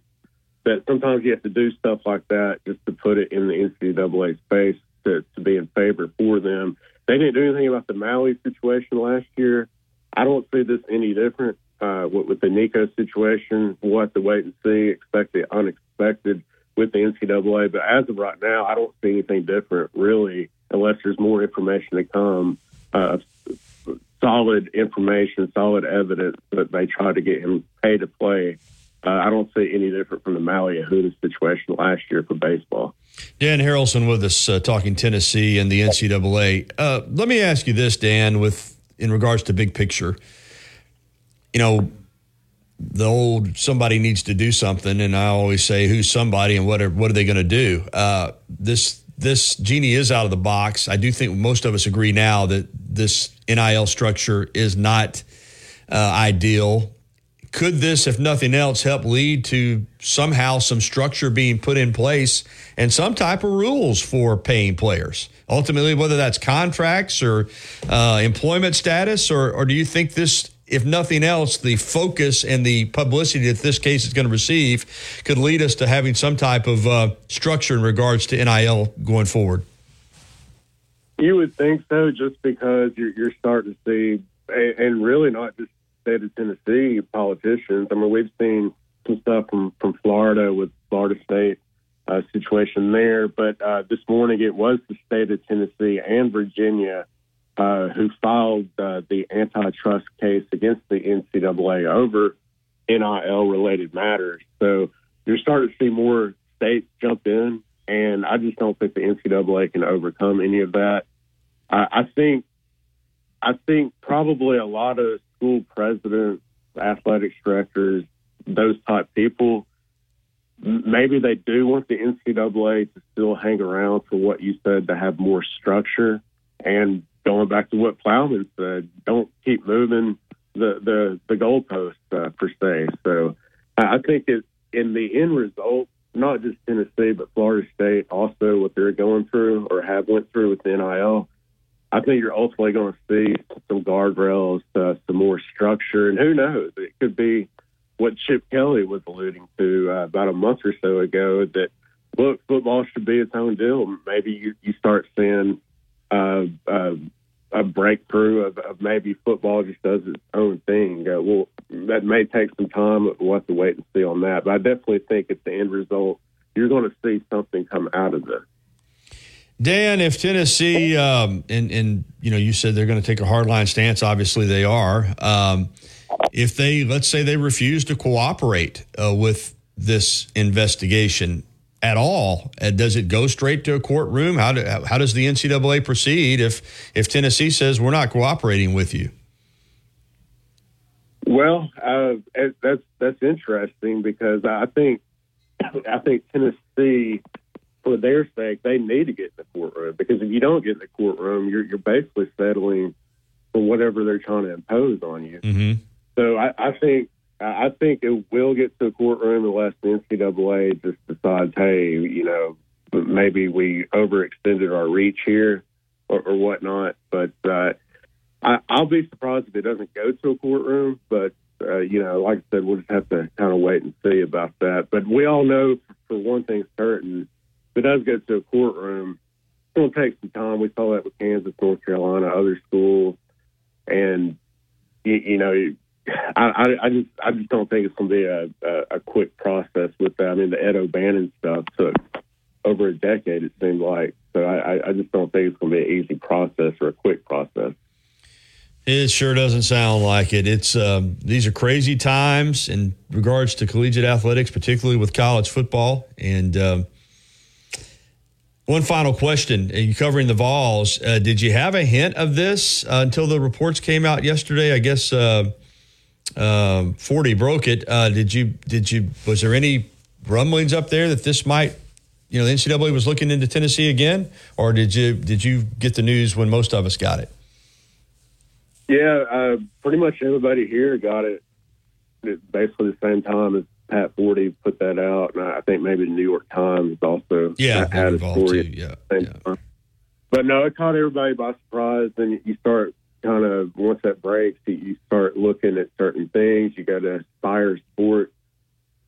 that sometimes you have to do stuff like that just to put it in the NCAA space to be in favor for them. They didn't do anything about the Maui situation last year. I don't see this any different with the Nico situation. We'll have to wait and see, expect the unexpected with the NCAA. But as of right now, I don't see anything different, really, unless there's more information to come, solid information, solid evidence that they try to get him pay to play I don't see any different from the Maui Ahuda situation last year for baseball. Dan Harrelson with us talking Tennessee and the NCAA. Let me ask you this, Dan, in regards to big picture. You know, the old somebody needs to do something, and I always say, who's somebody and what are they going to do? This genie is out of the box. I do think most of us agree now that this NIL structure is not ideal. Could this, if nothing else, help lead to somehow some structure being put in place and some type of rules for paying players? Ultimately, whether that's contracts or employment status, or do you think this, if nothing else, the focus and the publicity that this case is going to receive could lead us to having some type of structure in regards to NIL going forward? You would think so, just because you're starting to see, and really not just state of Tennessee politicians. I mean, we've seen some stuff from Florida with Florida State situation there. But this morning it was the state of Tennessee and Virginia who filed the antitrust case against the NCAA over NIL-related matters. So you're starting to see more states jump in, and I just don't think the NCAA can overcome any of that. I think probably a lot of school presidents, athletics directors, those type people, maybe they do want the NCAA to still hang around for what you said, to have more structure. And going back to what Plowman said, don't keep moving the goalposts per se. So I think it's, in the end result, not just Tennessee, but Florida State also, what they're going through or have went through with the NIL, I think you're ultimately going to see some guardrails, some more structure. And who knows, it could be what Chip Kelly was alluding to about a month or so ago, that, look, football should be its own deal. Maybe you start seeing a breakthrough of maybe football just does its own thing. Well, that may take some time. We'll have to wait and see on that. But I definitely think at the end result, you're going to see something come out of this. Dan, if Tennessee, and you know, you said they're going to take a hardline stance. Obviously, they are. If they, let's say, they refuse to cooperate with this investigation at all, does it go straight to a courtroom? How does the NCAA proceed if Tennessee says we're not cooperating with you? Well, that's interesting, because I think Tennessee, for their sake, they need to get in the courtroom, because if you don't get in the courtroom, you're basically settling for whatever they're trying to impose on you. Mm-hmm. So I think it will get to a courtroom unless the NCAA just decides, hey, you know, maybe we overextended our reach here or whatnot. But I'll be surprised if it doesn't go to a courtroom. But you know, like I said, we'll just have to kind of wait and see about that. But we all know, for one thing certain, if it does go to a courtroom, it's going to take some time. We saw that with Kansas, North Carolina, other schools, and I just don't think it's going to be a quick process with that. I mean, the Ed O'Bannon stuff took over a decade, it seemed like, so I just don't think it's going to be an easy process or a quick process. It sure doesn't sound like it. It's these are crazy times in regards to collegiate athletics, particularly with college football, and. One final question. You covering the Vols. Did you have a hint of this until the reports came out yesterday? I guess 40 broke it. Did you? Was there any rumblings up there that this might, you know, the NCAA was looking into Tennessee again, or did you get the news when most of us got it? Yeah, pretty much everybody here got it. At basically the same time as Pat Forty put that out, and I think maybe the New York Times also had a story. Yeah. But no, it caught everybody by surprise, and you start kind of, once that breaks, you start looking at certain things. You go to Spire Sports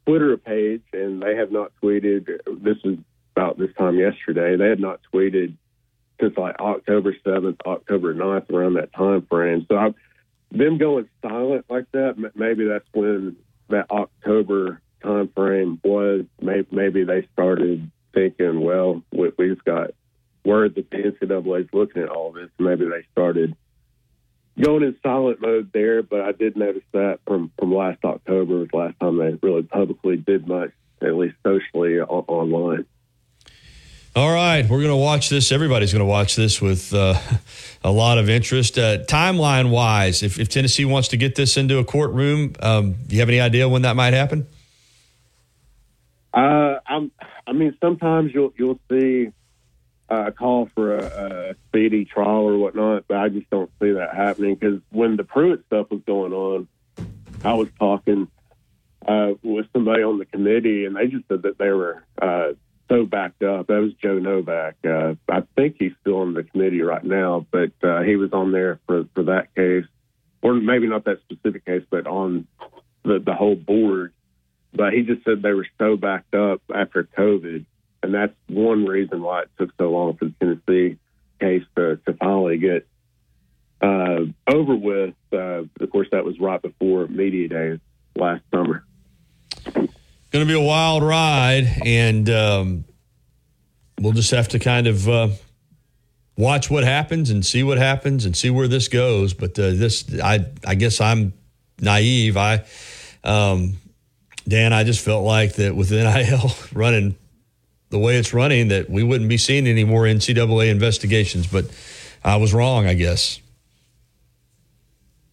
Twitter page, and they have not tweeted. This is about this time yesterday. They had not tweeted since like October 7th, October 9th, around that time frame. So them going silent like that, maybe that's when that October time frame was. Maybe they started thinking, well, we just got word that the NCAA is looking at all this. Maybe they started going in silent mode there, but I did notice that from last October was the last time they really publicly did much, at least socially, online. All right, we're going to watch this. Everybody's going to watch this with a lot of interest. Timeline-wise, if Tennessee wants to get this into a courtroom, do you have any idea when that might happen? I mean, sometimes you'll see a call for a speedy trial or whatnot, but I just don't see that happening because when the Pruitt stuff was going on, I was talking with somebody on the committee, and they just said that they were so backed up. That was Joe Novak. I think he's still on the committee right now, but he was on there for that case, or maybe not that specific case, but on the whole board. But he just said they were so backed up after COVID, and that's one reason why it took so long for the Tennessee case to finally get over with. Of course, that was right before media days last summer. Going to be a wild ride, and we'll just have to kind of watch what happens and see what happens and see where this goes. But I guess I'm naive. Dan, I just felt like that with NIL running the way it's running that we wouldn't be seeing any more NCAA investigations, but I was wrong, I guess.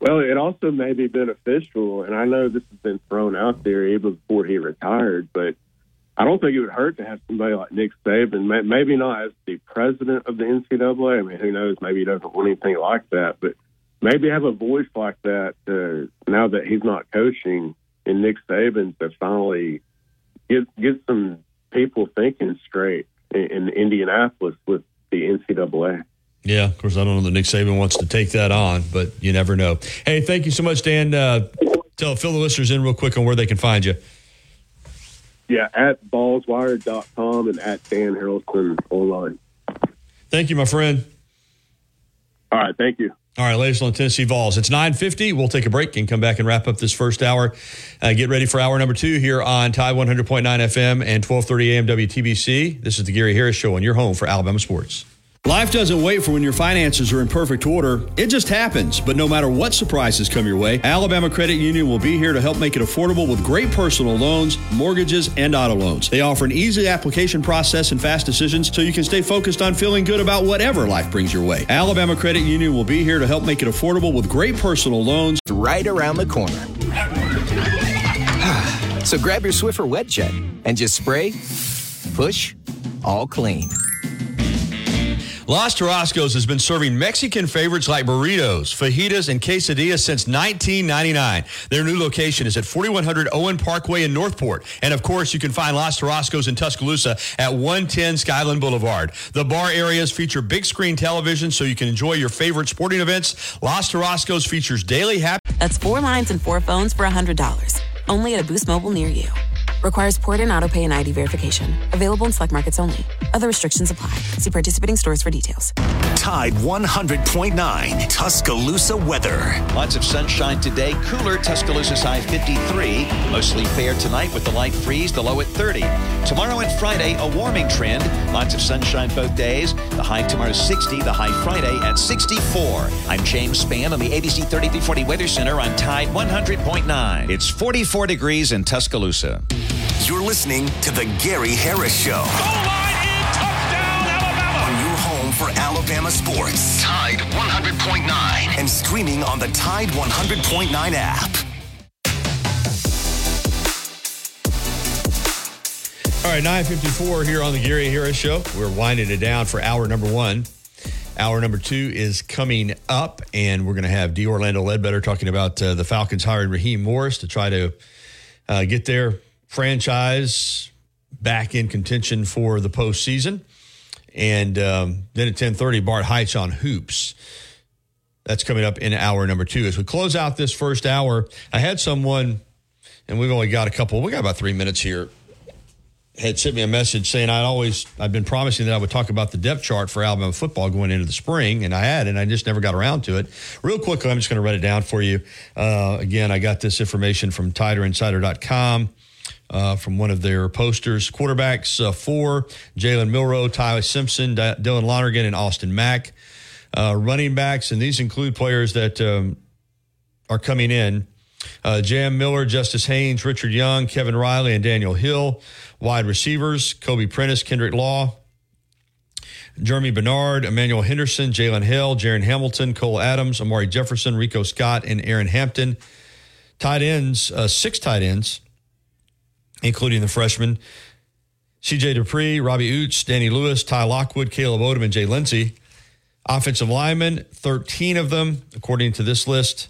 Well, it also may be beneficial, and I know this has been thrown out there even before he retired, but I don't think it would hurt to have somebody like Nick Saban, maybe not as the president of the NCAA. I mean, who knows? Maybe he doesn't want anything like that, but maybe have a voice like that now that he's not coaching, and Nick Saban to finally get some people thinking straight in Indianapolis with the NCAA. Yeah, of course, I don't know that Nick Saban wants to take that on, but you never know. Hey, thank you so much, Dan. Fill the listeners in real quick on where they can find you. Yeah, at VolsWire.com and at Dan Harrelson online. Thank you, my friend. All right, thank you. All right, ladies on Tennessee Vols. It's 9:50. We'll take a break and come back and wrap up this first hour. Get ready for hour number 2 here on Tide 100.9 FM and 12:30 AM WTBC. This is the Gary Harris Show, and you're home for Alabama sports. Life doesn't wait for when your finances are in perfect order. It just happens. But no matter what surprises come your way, Alabama Credit Union will be here to help make it affordable with great personal loans, mortgages, and auto loans. They offer an easy application process and fast decisions so you can stay focused on feeling good about whatever life brings your way. Alabama Credit Union will be here to help make it affordable with great personal loans. Right around the corner. So grab your Swiffer Wet Jet and just spray, push, all clean. Los Tarascos has been serving Mexican favorites like burritos, fajitas, and quesadillas since 1999. Their new location is at 4100 Owen Parkway in Northport. And, of course, you can find Los Tarascos in Tuscaloosa at 110 Skyland Boulevard. The bar areas feature big-screen television so you can enjoy your favorite sporting events. Los Tarascos features daily happy... That's 4 lines and 4 phones for $100. Only at a Boost Mobile near you. Requires port-in autopay and ID verification. Available in select markets only. Other restrictions apply. See participating stores for details. Tide 100.9 Tuscaloosa weather. Lots of sunshine today. Cooler. Tuscaloosa's high 53. Mostly fair tonight with the light freeze. The low at 30. Tomorrow and Friday a warming trend. Lots of sunshine both days. The high tomorrow 60. The high Friday at 64. I'm James Spann on the ABC 3340 Weather Center on Tide 100.9. It's 44 degrees in Tuscaloosa. You're listening to The Gary Harris Show. Goal line in, touchdown, Alabama! On your home for Alabama sports. Tide 100.9. And streaming on the Tide 100.9 app. All right, 9:54 here on The Gary Harris Show. We're winding it down for hour number 1. Hour number 2 is coming up, and we're going to have D'Orlando Ledbetter talking about the Falcons hiring Raheem Morris to try to get their franchise back in contention for the postseason. And then at 10:30, Bart Heights on Hoops. That's coming up in hour number 2. As we close out this first hour, I had someone, and we've only got a couple. We got about 3 minutes here. Had sent me a message saying I've been promising that I would talk about the depth chart for Alabama football going into the spring, and I had, and I just never got around to it. Real quickly, I'm just going to write it down for you. Again, I got this information from TiderInsider.com. From one of their posters. Quarterbacks, 4, Jalen Milroe, Ty Simpson, Dylan Lonergan, and Austin Mack. running backs, and these include players that are coming in. J.M. Miller, Justice Haynes, Richard Young, Kevin Riley, and Daniel Hill. Wide receivers, Kobe Prentice, Kendrick Law, Jeremy Bernard, Emmanuel Henderson, Jalen Hill, Jaron Hamilton, Cole Adams, Amari Jefferson, Rico Scott, and Aaron Hampton. Tight ends, six tight ends, including the freshman, C.J. Dupree, Robbie Uts, Danny Lewis, Ty Lockwood, Caleb Odom, and Jay Lindsey. Offensive linemen, 13 of them, according to this list.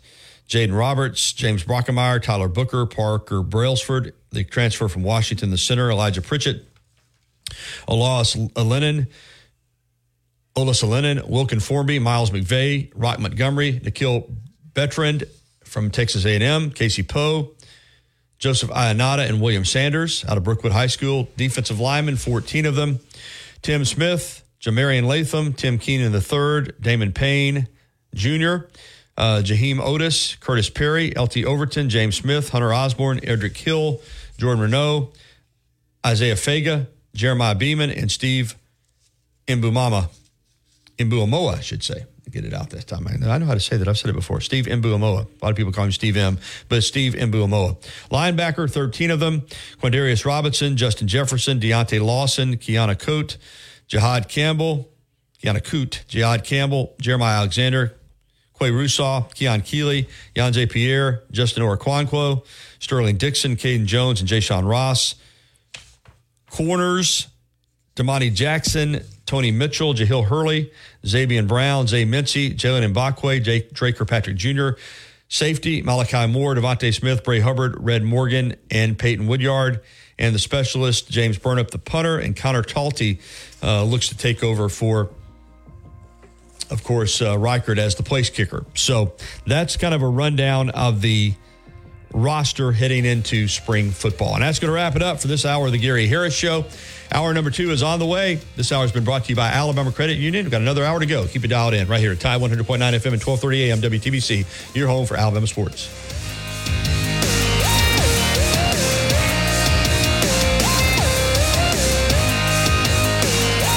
Jaden Roberts, James Brockemeyer, Tyler Booker, Parker Brailsford, the transfer from Washington, the center, Elijah Pritchett, Olaus Alenin, Wilkin Formby, Miles McVeigh, Rock Montgomery, Nikhil Bertrand from Texas A&M, Casey Poe, Joseph Iannata, and William Sanders out of Brookwood High School. Defensive linemen, 14 of them. Tim Smith, Jamarian Latham, Tim Keenan III, Damon Payne Jr., Jaheim Otis, Curtis Perry, LT Overton, James Smith, Hunter Osborne, Edric Hill, Jordan Renaud, Isaiah Fega, Jeremiah Beeman, and Steve Imbuamoa, I should say. Get it out this time. I know how to say that. I've said it before. Steve Imbuamoa. A lot of people call him Steve M, but Steve Imbuamoa. Linebacker, 13 of them. Quindarius Robinson, Justin Jefferson, Deontay Lawson, Kiana Coote, Jeremiah Alexander, Quay Rusaw, Keon Keeley, Yanjay Pierre, Justin Oraquanquo, Sterling Dixon, Caden Jones, and Ja'Shawn Ross. Corners, Damani Jackson, Tony Mitchell, Jahill Hurley, Xavier Brown, Zay Mincy, Jalen Mbakwe, Dre Kirkpatrick Jr. Safety, Malachi Moore, Devontae Smith, Bray Hubbard, Red Morgan, and Peyton Woodyard. And the specialist, James Burnup, the punter, and Connor Talty looks to take over for, of course, Reichert as the place kicker. So that's kind of a rundown of the roster heading into spring football. And that's going to wrap it up for this hour of the Gary Harris Show. Hour number 2 is on the way. This hour has been brought to you by Alabama Credit Union. We've got another hour to go. Keep it dialed in right here at Tide 100.9 FM and 1230 AM WTBC, your home for Alabama sports.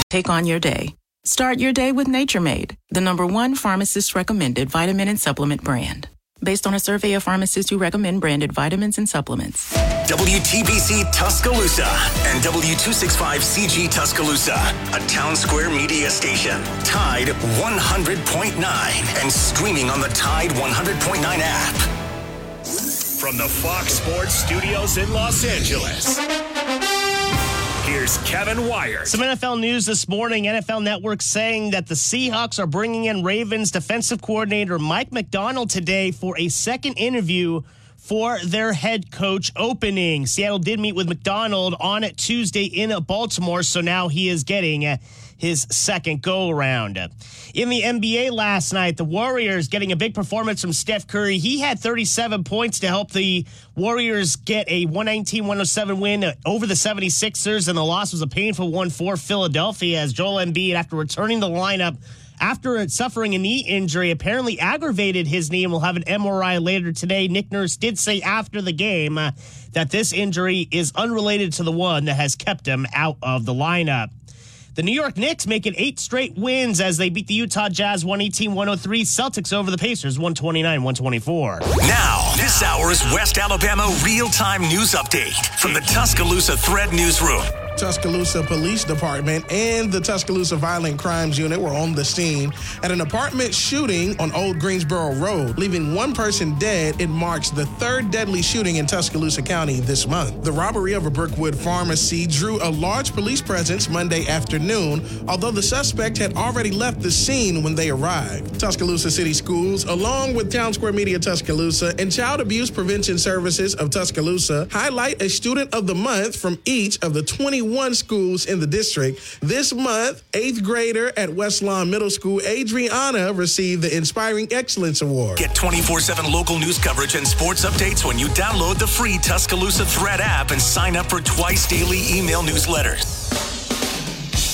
Take on your day. Start your day with Nature Made, the #1 pharmacist-recommended vitamin and supplement brand. Based on a survey of pharmacists who recommend branded vitamins and supplements. WTBC Tuscaloosa and W265CG Tuscaloosa, a Town Square media station. Tide 100.9 and streaming on the Tide 100.9 app. From the Fox Sports Studios in Los Angeles. Here's Kevin Wyatt. Some NFL news this morning. NFL Network saying that the Seahawks are bringing in Ravens defensive coordinator Mike McDonnell today for a second interview for their head coach opening. Seattle did meet with McDonnell on Tuesday in Baltimore, so now he is getting his second go-around. In the NBA last night, the Warriors getting a big performance from Steph Curry. He had 37 points to help the Warriors get a 119-107 win over the 76ers, and the loss was a painful one for Philadelphia as Joel Embiid, after returning to the lineup after suffering a knee injury, apparently aggravated his knee and will have an MRI later today. Nick Nurse did say after the game that this injury is unrelated to the one that has kept him out of the lineup. The New York Knicks make it 8 straight wins as they beat the Utah Jazz 118-103, Celtics over the Pacers 129-124. Now, this hour's West Alabama real-time news update from the Tuscaloosa Thread Newsroom. Tuscaloosa Police Department and the Tuscaloosa Violent Crimes Unit were on the scene at an apartment shooting on Old Greensboro Road, leaving one person dead. It marks the 3rd deadly shooting in Tuscaloosa County this month. The robbery of a Brookwood pharmacy drew a large police presence Monday afternoon, although the suspect had already left the scene when they arrived. Tuscaloosa City Schools, along with Town Square Media Tuscaloosa and Child Abuse Prevention Services of Tuscaloosa, highlight a student of the month from each of the 21 schools in the district. This month, 8th grader at West Lawn Middle School, Adriana, received the Inspiring Excellence Award. Get 24/7 local news coverage and sports updates when you download the free Tuscaloosa Thread app and sign up for twice daily email newsletters.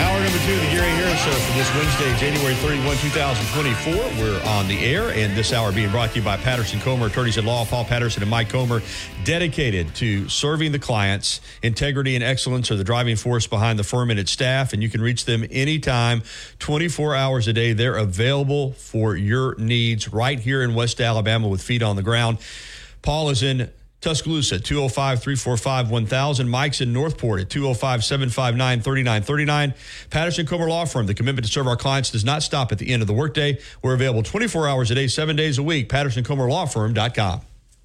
Hour number two, The Gary Harris Show for this Wednesday, January 31, 2024. We're on the air, and this hour being brought to you by Patterson Comer, attorneys at law. Paul Patterson and Mike Comer, dedicated to serving the clients. Integrity and excellence are the driving force behind the firm and its staff, and you can reach them anytime, 24 hours a day. They're available for your needs right here in West Alabama with feet on the ground. Paul is in Tuscaloosa, 205-345-1000. Mike's in Northport at 205-759-3939. Patterson Comer Law Firm, the commitment to serve our clients does not stop at the end of the workday. We're available 24 hours a day, 7 days a week. PattersonComerLawFirm.com.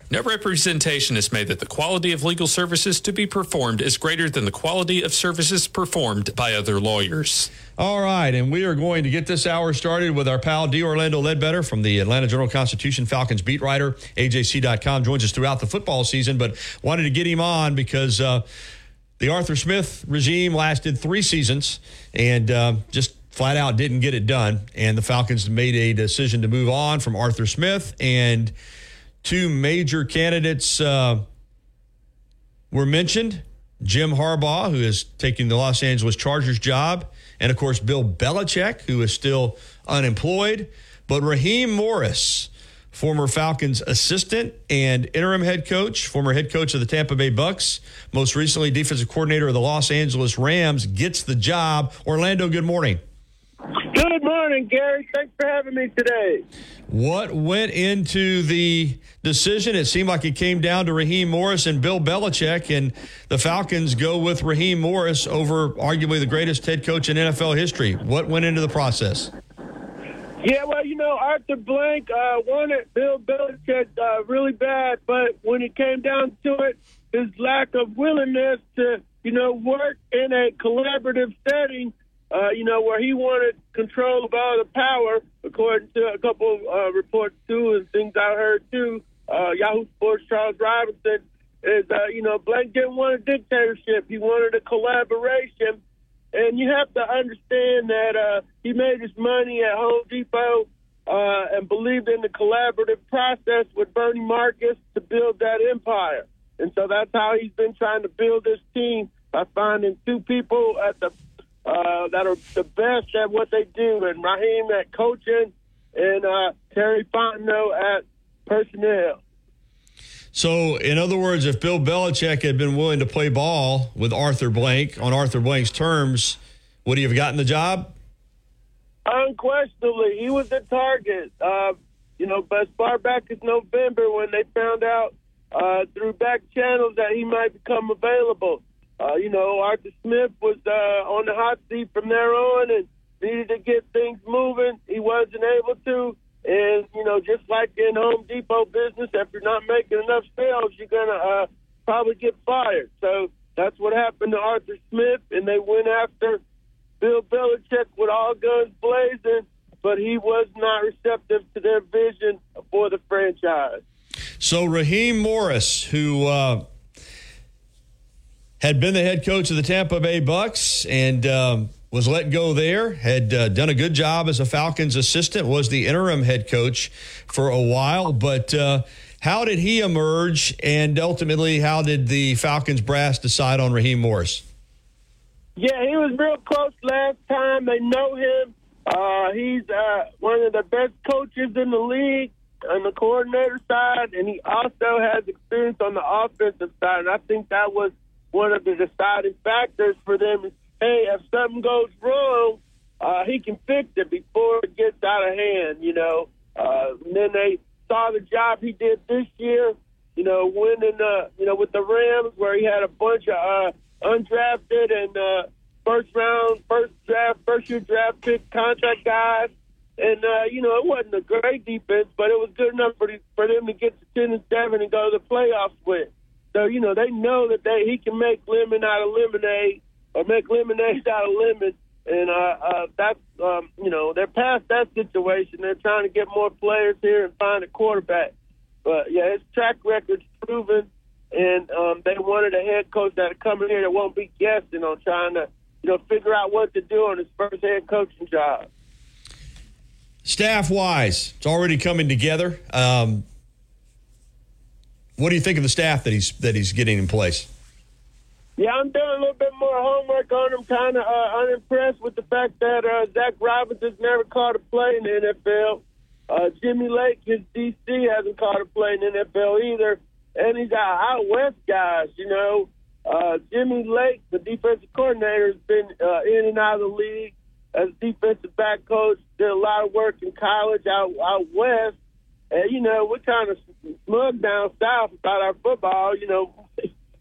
No representation is made that the quality of legal services to be performed is greater than the quality of services performed by other lawyers. All right, and we are going to get this hour started with our pal D'Orlando Ledbetter from the Atlanta Journal-Constitution, Falcons beat writer. AJC.com joins us throughout the football season, but wanted to get him on because the Arthur Smith regime lasted 3 seasons and just flat out didn't get it done. And the Falcons made a decision to move on from Arthur Smith, and two major candidates were mentioned, Jim Harbaugh, who is taking the Los Angeles Chargers job, and, of course, Bill Belichick, who is still unemployed. But Raheem Morris, former Falcons assistant and interim head coach, former head coach of the Tampa Bay Bucks, most recently defensive coordinator of the Los Angeles Rams, gets the job. Orlando, good morning. Good morning, Gary. Thanks for having me today. What went into the decision? It seemed like it came down to Raheem Morris and Bill Belichick, and the Falcons go with Raheem Morris over arguably the greatest head coach in NFL history. What went into the process? Yeah, well, you know, Arthur Blank wanted Bill Belichick really bad, but when it came down to it, his lack of willingness to, you know, work in a collaborative setting, you know, where he wanted control of all the power, according to a couple of reports, too, and things I heard, too. Yahoo Sports' Charles Robinson is, you know, Blank didn't want a dictatorship. He wanted a collaboration. And you have to understand that he made his money at Home Depot and believed in the collaborative process with Bernie Marcus to build that empire. And so that's how he's been trying to build this team, by finding two people at the that are the best at what they do, and Raheem at coaching and Terry Fontenot at personnel. So, in other words, if Bill Belichick had been willing to play ball with Arthur Blank on Arthur Blank's terms, would he have gotten the job? Unquestionably, he was the target. You know, but as far back as November when they found out through back channels that he might become available. You know, Arthur Smith was on the hot seat from there on and needed to get things moving. He wasn't able to. And, you know, just like in Home Depot business, if you're not making enough sales, you're going to probably get fired. So that's what happened to Arthur Smith, and they went after Bill Belichick with all guns blazing, but he was not receptive to their vision for the franchise. So Raheem Morris, who had been the head coach of the Tampa Bay Bucks and was let go there, had done a good job as a Falcons assistant, was the interim head coach for a while. But how did he emerge, and ultimately how did the Falcons brass decide on Raheem Morris? Yeah, he was real close last time. They know him. He's one of the best coaches in the league on the coordinator side, and he also has experience on the offensive side, and I think that was one of the deciding factors for them is, hey, if something goes wrong, he can fix it before it gets out of hand, you know. And then they saw the job he did this year, you know, winning, you know, with the Rams, where he had a bunch of undrafted and first-year draft pick contract guys. And, you know, it wasn't a great defense, but it was good enough for them to get to 10-7 and go to the playoffs with. So, you know, they know that he can make lemon out of lemonade or make lemonade out of lemon. And that's, you know, they're past that situation. They're trying to get more players here and find a quarterback. But, yeah, his track record's proven. and they wanted a head coach that would come in here that won't be guessing on trying to, you know, figure out what to do on his first head coaching job. Staff-wise, it's already coming together. What do you think of the staff that he's getting in place? Yeah, I'm doing a little bit more homework on him. Kind of unimpressed with the fact that Zach Robinson's never caught a play in the NFL. Jimmy Lake, his DC, hasn't caught a play in the NFL either. And he's got out west guys, you know. Jimmy Lake, the defensive coordinator, has been in and out of the league as defensive back coach. Did a lot of work in college out west. And, you know, we're kind of smug down south about our football. You know,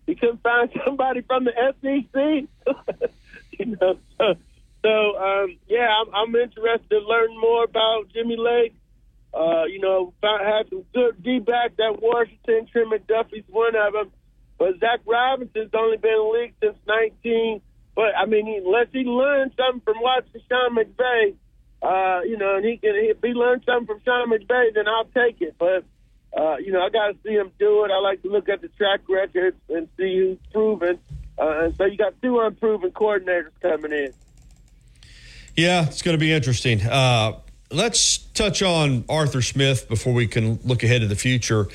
we couldn't find somebody from the SEC. You know, so yeah, I'm interested in learning more about Jimmy Lake. You know, had some good D-back at Washington. Trim McDuffie's one of them. But Zach Robinson's only been in the league since 19. But, I mean, unless he learned something from watching Sean McVay, you know, and if he learned something from Sean McVay, then I'll take it. But, you know, I got to see him do it. I like to look at the track records and see who's proven. And so you got two unproven coordinators coming in. Yeah, it's going to be interesting. Let's touch on Arthur Smith before we can look ahead to the future.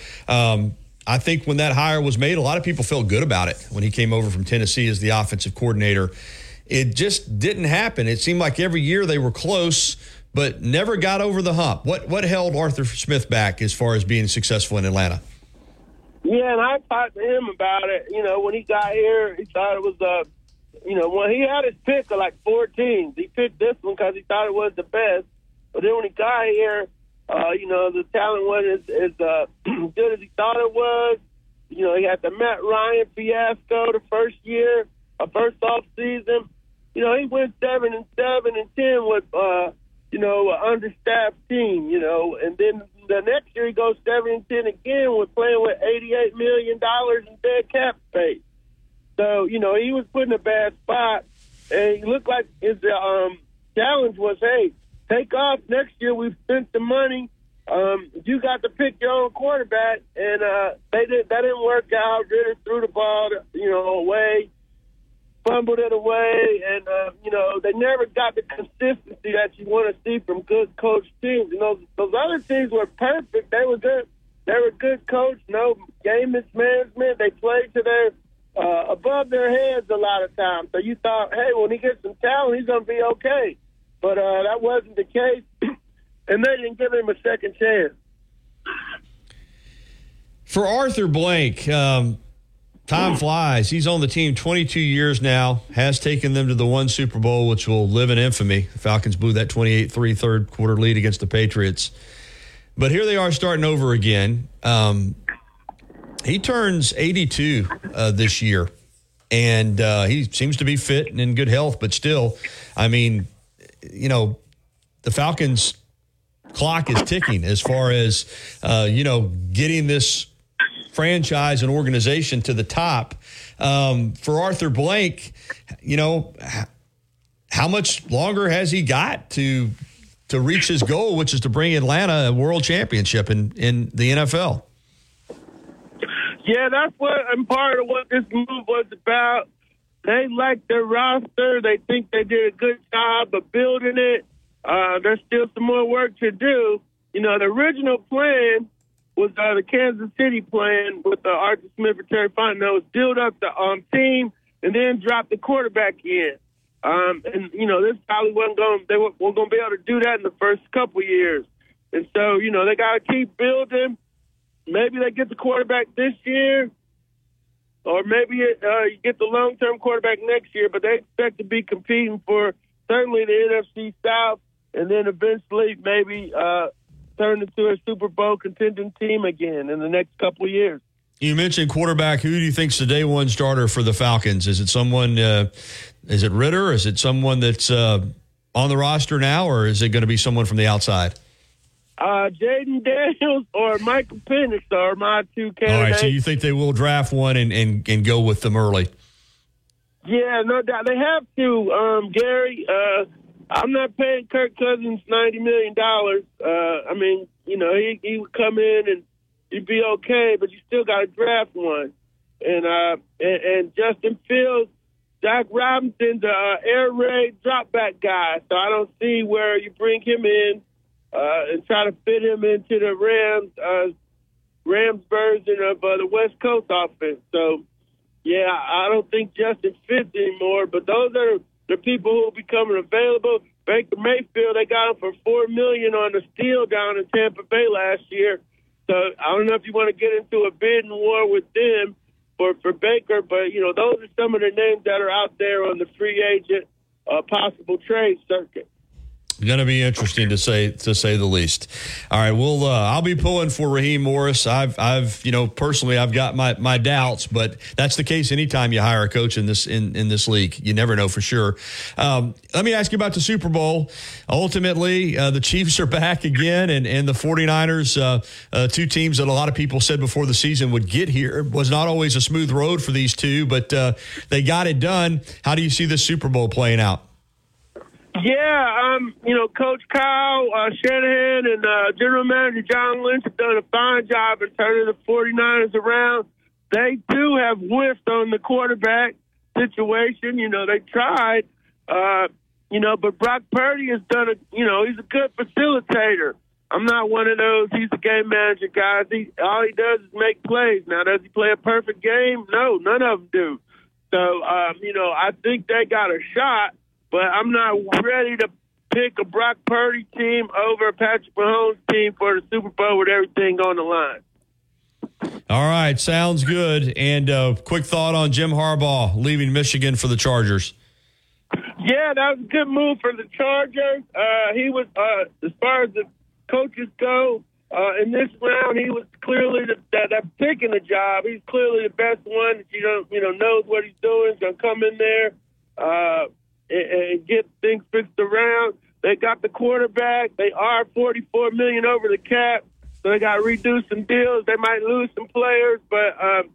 I think when that hire was made, a lot of people felt good about it when he came over from Tennessee as the offensive coordinator. It just didn't happen. It seemed like every year they were close, but never got over the hump. What held Arthur Smith back as far as being successful in Atlanta? Yeah, and I talked to him about it. You know, when he got here, he thought it was you know, when he had his pick of like 14, he picked this one because he thought it was the best. But then when he got here, you know, the talent wasn't as good as he thought it was. You know, he had the Matt Ryan fiasco the first year, first off season. You know, he went 7-7 and 10 with, you know, an understaffed team, you know. And then the next year he goes 7-10 again with playing with $88 million in dead cap space. So, you know, he was put in a bad spot. And he looked like his challenge was, hey, take off next year. We've spent the money. You got to pick your own quarterback, and that didn't work out. Ritter threw the ball, you know, away, fumbled it away, and you know, they never got the consistency that you want to see from good coach teams. You know, those other teams were perfect. They were good. They were good coach. No game mismanagement. They played to their above their heads a lot of times. So you thought, hey, when he gets some talent, he's gonna be okay. But that wasn't the case, and they didn't give him a second chance. For Arthur Blank, time flies. He's on the team 22 years now, has taken them to the one Super Bowl, which will live in infamy. The Falcons blew that 28-3 third quarter lead against the Patriots. But here they are starting over again. He turns 82 this year, and he seems to be fit and in good health, but still, I mean, you know, the Falcons' clock is ticking as far as, you know, getting this franchise and organization to the top. For Arthur Blank, you know, how much longer has he got to reach his goal, which is to bring Atlanta a world championship in the NFL? Yeah, that's what and part of what this move was about. They like their roster. They think they did a good job of building it. There's still some more work to do. You know, the original plan was the Kansas City plan with Arthur Smith and Terry Fontenot, build up the team and then drop the quarterback in. And, you know, this probably wasn't going to be able to do that in the first couple years. And so, you know, they got to keep building. Maybe they get the quarterback this year. Or maybe you get the long-term quarterback next year, but they expect to be competing for certainly the NFC South and then eventually maybe turn into a Super Bowl contending team again in the next couple of years. You mentioned quarterback. Who do you think's the day one starter for the Falcons? Is it someone is it Ritter? Is it someone that's on the roster now, or is it going to be someone from the outside? Jaden Daniels or Michael Penix are my two candidates. All right, so you think they will draft one and go with them early? Yeah, no doubt. They have to, Gary. I'm not paying Kirk Cousins $90 million. I mean, you know, he would come in and he'd be okay, but you still got to draft one. and Justin Fields, Jack Robinson's air raid drop back guy. So I don't see where you bring him in and try to fit him into the Rams version of the West Coast offense. So, yeah, I don't think Justin fits anymore. But those are the people who will be coming available. Baker Mayfield, they got him for $4 million on the steal down in Tampa Bay last year. So I don't know if you want to get into a bidding war with them for Baker, but, you know, those are some of the names that are out there on the free agent possible trade circuit. Going to be interesting to say the least. All right, we'll I'll be pulling for Raheem Morris. I've you know, personally I've got my doubts, but that's the case anytime you hire a coach in this league. You never know for sure. Let me ask you about the Super Bowl. Ultimately, the Chiefs are back again, and the 49ers, two teams that a lot of people said before the season would get here. It was not always a smooth road for these two, but they got it done. How do you see this Super Bowl playing out? Yeah, you know, Coach Kyle Shanahan and General Manager John Lynch have done a fine job in turning the 49ers around. They, too, have whiffed on the quarterback situation. You know, they tried, you know, but Brock Purdy has done it. You know, he's a good facilitator. I'm not one of those. He's a game manager, guys. All he does is make plays. Now, does he play a perfect game? No, none of them do. So, you know, I think they got a shot. But I'm not ready to pick a Brock Purdy team over a Patrick Mahomes team for the Super Bowl with everything on the line. All right. Sounds good. And quick thought on Jim Harbaugh leaving Michigan for the Chargers. Yeah, that was a good move for the Chargers. He was, as far as the coaches go, in this round, he was clearly that picking the job. He's clearly the best one that you know knows what he's doing. He's going to come in there. And get things fixed around. They got the quarterback. They are $44 million over the cap, so they got to reduce some deals. They might lose some players, but,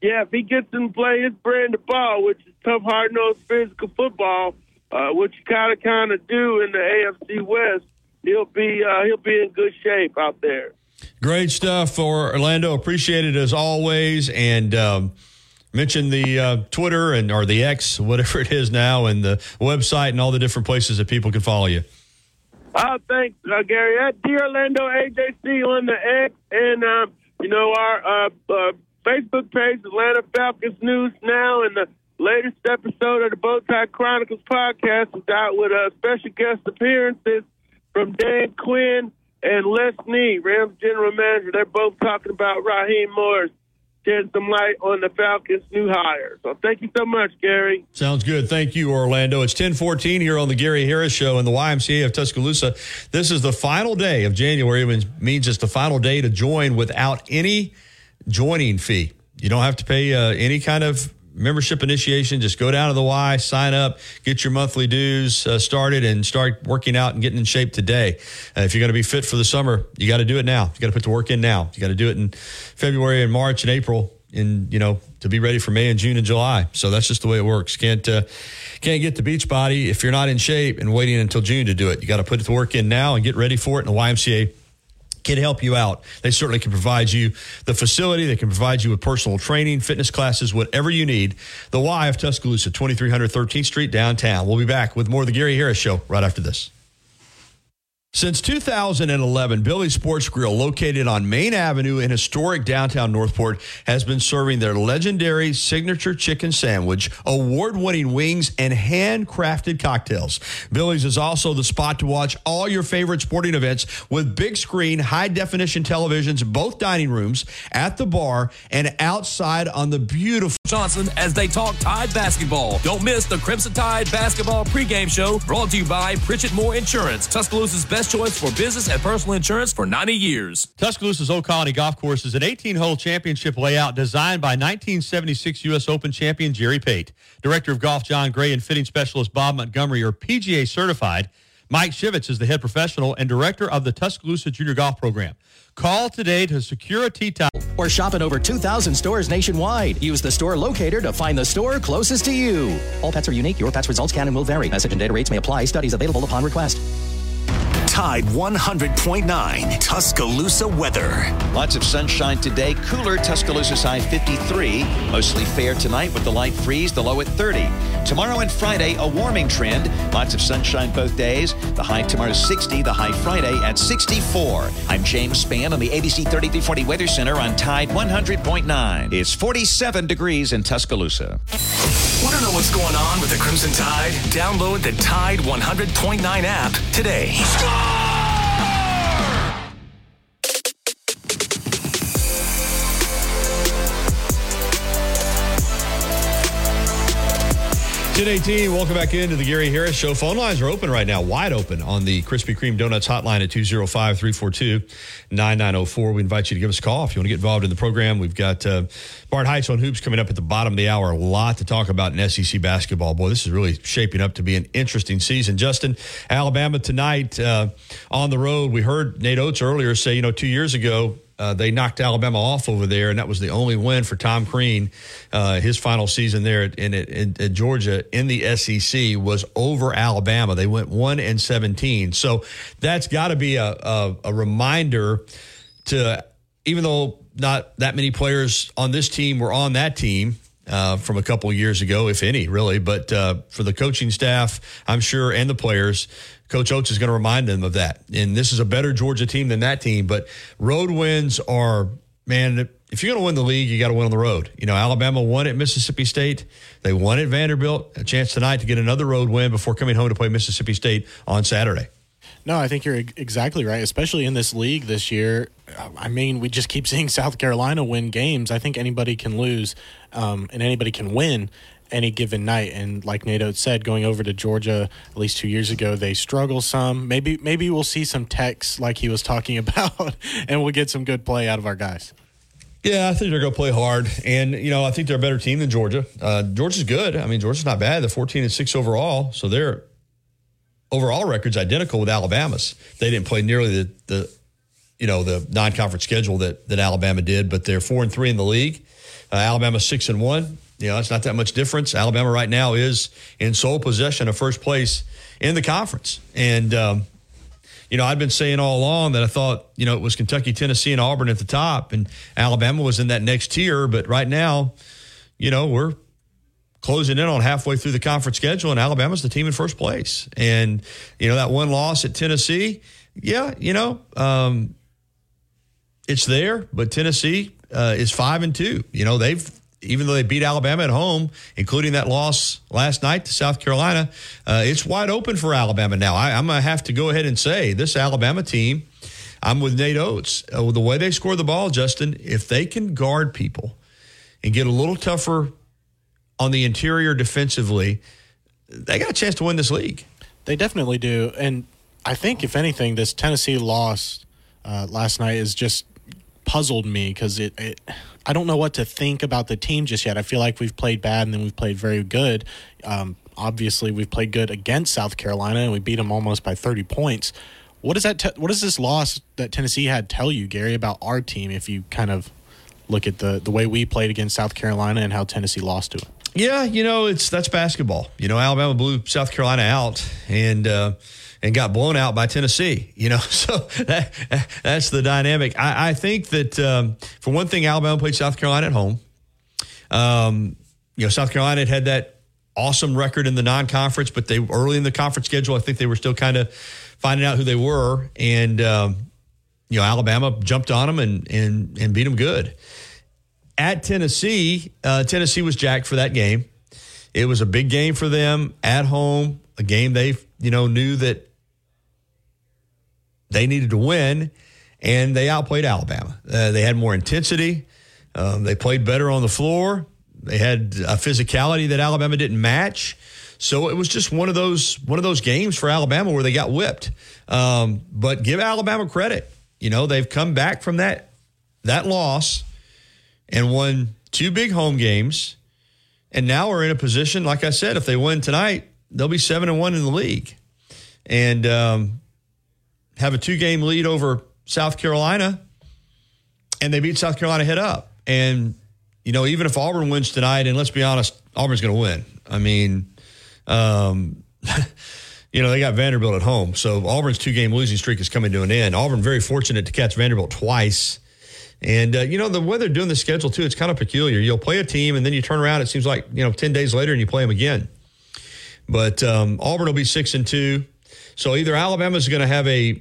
yeah, if he gets them to play his brand of ball, which is tough, hard-nosed, physical football, which you kind of do in the AFC West, he'll be in good shape out there. Great stuff for Orlando. Appreciate it as always, and mention the Twitter or the X, whatever it is now, and the website and all the different places that people can follow you. Oh, thanks, Gary. At D'Orlando AJC on the X, and you know, our Facebook page, Atlanta Falcons News Now, and the latest episode of the Bowtie Chronicles podcast is out with special guest appearances from Dan Quinn and Les Nee, Rams general manager. They're both talking about Raheem Morris. Shed some light on the Falcons' new hire. So thank you so much, Gary. Sounds good. Thank you, Orlando. It's 10:14 here on the Gary Harris Show in the YMCA of Tuscaloosa. This is the final day of January, which means it's the final day to join without any joining fee. You don't have to pay any kind of membership initiation. Just go down to the Y, sign up, get your monthly dues started, and start working out and getting in shape today. If you're going to be fit for the summer, you got to do it now. You got to put the work in now. You got to do it in February and March and April, and you know, to be ready for May and June and July. So that's just the way it works. Can't get to Beachbody if you're not in shape and waiting until June to do it. You got to put the work in now and get ready for it. In the YMCA can help you out. They certainly can provide you the facility. They can provide you with personal training, fitness classes, whatever you need. The Y of Tuscaloosa, 2300 13th Street, downtown. We'll be back with more of the Gary Harris Show right after this. Since 2011, Billy's Sports Grill, located on Main Avenue in historic downtown Northport, has been serving their legendary signature chicken sandwich, award-winning wings, and handcrafted cocktails. Billy's is also the spot to watch all your favorite sporting events with big-screen, high-definition televisions in both dining rooms, at the bar, and outside on the beautiful Johnson as they talk Tide basketball. Don't miss the Crimson Tide basketball pregame show brought to you by Pritchett Moore Insurance, Tuscaloosa's best choice for business and personal insurance for 90 years. Tuscaloosa's Old Colony Golf Course is an 18-hole championship layout designed by 1976 U.S. Open champion Jerry Pate. Director of Golf John Gray and fitting specialist Bob Montgomery are PGA certified. Mike Shivitz is the head professional and director of the Tuscaloosa Junior Golf Program. Call today to secure a tee time. Or shop at over 2,000 stores nationwide. Use the store locator to find the store closest to you. All pets are unique. Your pet's results can and will vary. Message and data rates may apply. Studies available upon request. Tide 100.9 Tuscaloosa weather. Lots of sunshine today. Cooler, Tuscaloosa's high 53. Mostly fair tonight with the light freeze, the low at 30. Tomorrow and Friday, a warming trend. Lots of sunshine both days. The high tomorrow 60, the high Friday at 64. I'm James Spann on the ABC 3340 Weather Center on Tide 100.9. It's 47 degrees in Tuscaloosa. Want to know what's going on with the Crimson Tide? Download the Tide 100.9 app today. Score! 10:18, welcome back into the Gary Harris Show. Phone lines are open right now, wide open on the Krispy Kreme Donuts hotline at 205-342-9904. We invite you to give us a call if you want to get involved in the program. We've got Bart Heights on Hoops coming up at the bottom of the hour. A lot to talk about in SEC basketball. Boy, this is really shaping up to be an interesting season. Justin, Alabama tonight on the road. We heard Nate Oates earlier say, 2 years ago, they knocked Alabama off over there, and that was the only win for Tom Crean. His final season there at Georgia in the SEC was over Alabama. They went 1-17. So that's got to be a reminder to, even though not that many players on this team were on that team from a couple years ago, if any, really. But for the coaching staff, I'm sure, and the players, Coach Oates is going to remind them of that. And this is a better Georgia team than that team. But road wins are, man, if you're going to win the league, you got to win on the road. Alabama won at Mississippi State. They won at Vanderbilt. A chance tonight to get another road win before coming home to play Mississippi State on Saturday. No, I think you're exactly right, especially in this league this year. I mean, we just keep seeing South Carolina win games. I think anybody can lose and anybody can win any given night. And like Nate Oates said, going over to Georgia at least 2 years ago, they struggle some. Maybe we'll see some techs like he was talking about, and we'll get some good play out of our guys. Yeah, I think they're going to play hard. And, I think they're a better team than Georgia. Georgia's good. I mean, Georgia's not bad. They're 14-6 overall, so their overall record's identical with Alabama's. They didn't play nearly the non-conference schedule that Alabama did, but they're 4-3 in the league. Alabama 6-1. It's not that much difference. Alabama right now is in sole possession of first place in the conference. And, I've been saying all along that I thought, it was Kentucky, Tennessee, and Auburn at the top, and Alabama was in that next tier. But right now, we're closing in on halfway through the conference schedule, and Alabama's the team in first place. And, that one loss at Tennessee, it's there. But Tennessee is 5-2. Even though they beat Alabama at home, including that loss last night to South Carolina, it's wide open for Alabama now. I'm going to have to go ahead and say this Alabama team, I'm with Nate Oates. The way they score the ball, Justin, if they can guard people and get a little tougher on the interior defensively, they got a chance to win this league. They definitely do. And I think, if anything, this Tennessee loss last night is just – puzzled me because I don't know what to think about the team just yet. I feel like we've played bad and then we've played very good. Obviously, we've played good against South Carolina and we beat them almost by 30 points. What does this loss that Tennessee had tell you, Gary, about our team if you kind of look at the way we played against South Carolina and how Tennessee lost to it? Yeah, that's basketball. Alabama blew South Carolina out and got blown out by Tennessee. So that's the dynamic. I think that for one thing, Alabama played South Carolina at home. South Carolina had that awesome record in the non-conference, but they early in the conference schedule, I think they were still kind of finding out who they were, and Alabama jumped on them and beat them good. At Tennessee, Tennessee was jacked for that game. It was a big game for them at home, a game they knew that they needed to win, and they outplayed Alabama. They had more intensity. They played better on the floor. They had a physicality that Alabama didn't match. So it was just one of those games for Alabama where they got whipped. But give Alabama credit. They've come back from that loss and won two big home games, and now we're in a position, like I said, if they win tonight, they'll be 7-1 in the league and have a two-game lead over South Carolina, and they beat South Carolina head up. And, even if Auburn wins tonight, and let's be honest, Auburn's going to win. I mean, you know, they got Vanderbilt at home. So Auburn's two-game losing streak is coming to an end. Auburn very fortunate to catch Vanderbilt twice. And, you know, the way they're doing the schedule, too, it's kind of peculiar. You'll play a team, and then you turn around, it seems like, you know, 10 days later, and you play them again. But Auburn will be 6-2. So either Alabama's going to have a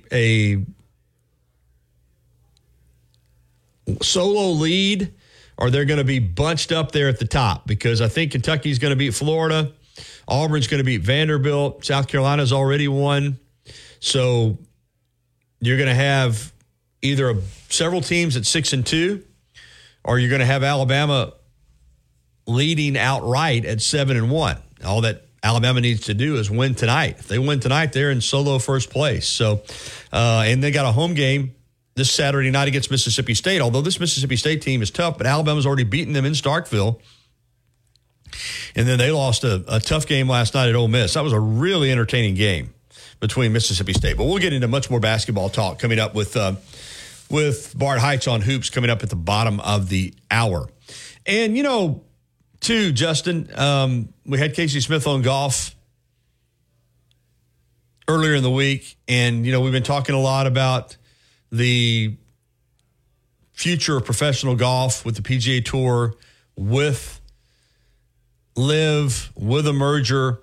solo lead, or they're going to be bunched up there at the top, because I think Kentucky's going to beat Florida. Auburn's going to beat Vanderbilt. South Carolina's already won. So you're going to have either several teams at 6-2, or you're going to have Alabama leading outright at 7-1. All that Alabama needs to do is win tonight. If they win tonight, they're in solo first place. So, and they got a home game this Saturday night against Mississippi State, although this Mississippi State team is tough, but Alabama's already beaten them in Starkville. And then they lost a tough game last night at Ole Miss. That was a really entertaining game between Mississippi State. But we'll get into much more basketball talk coming up with Bart Heights on Hoops coming up at the bottom of the hour. And, you know, too, Justin, we had Casey Smith on golf earlier in the week. And, you know, we've been talking a lot about the future of professional golf with the PGA Tour, with Live, with a merger.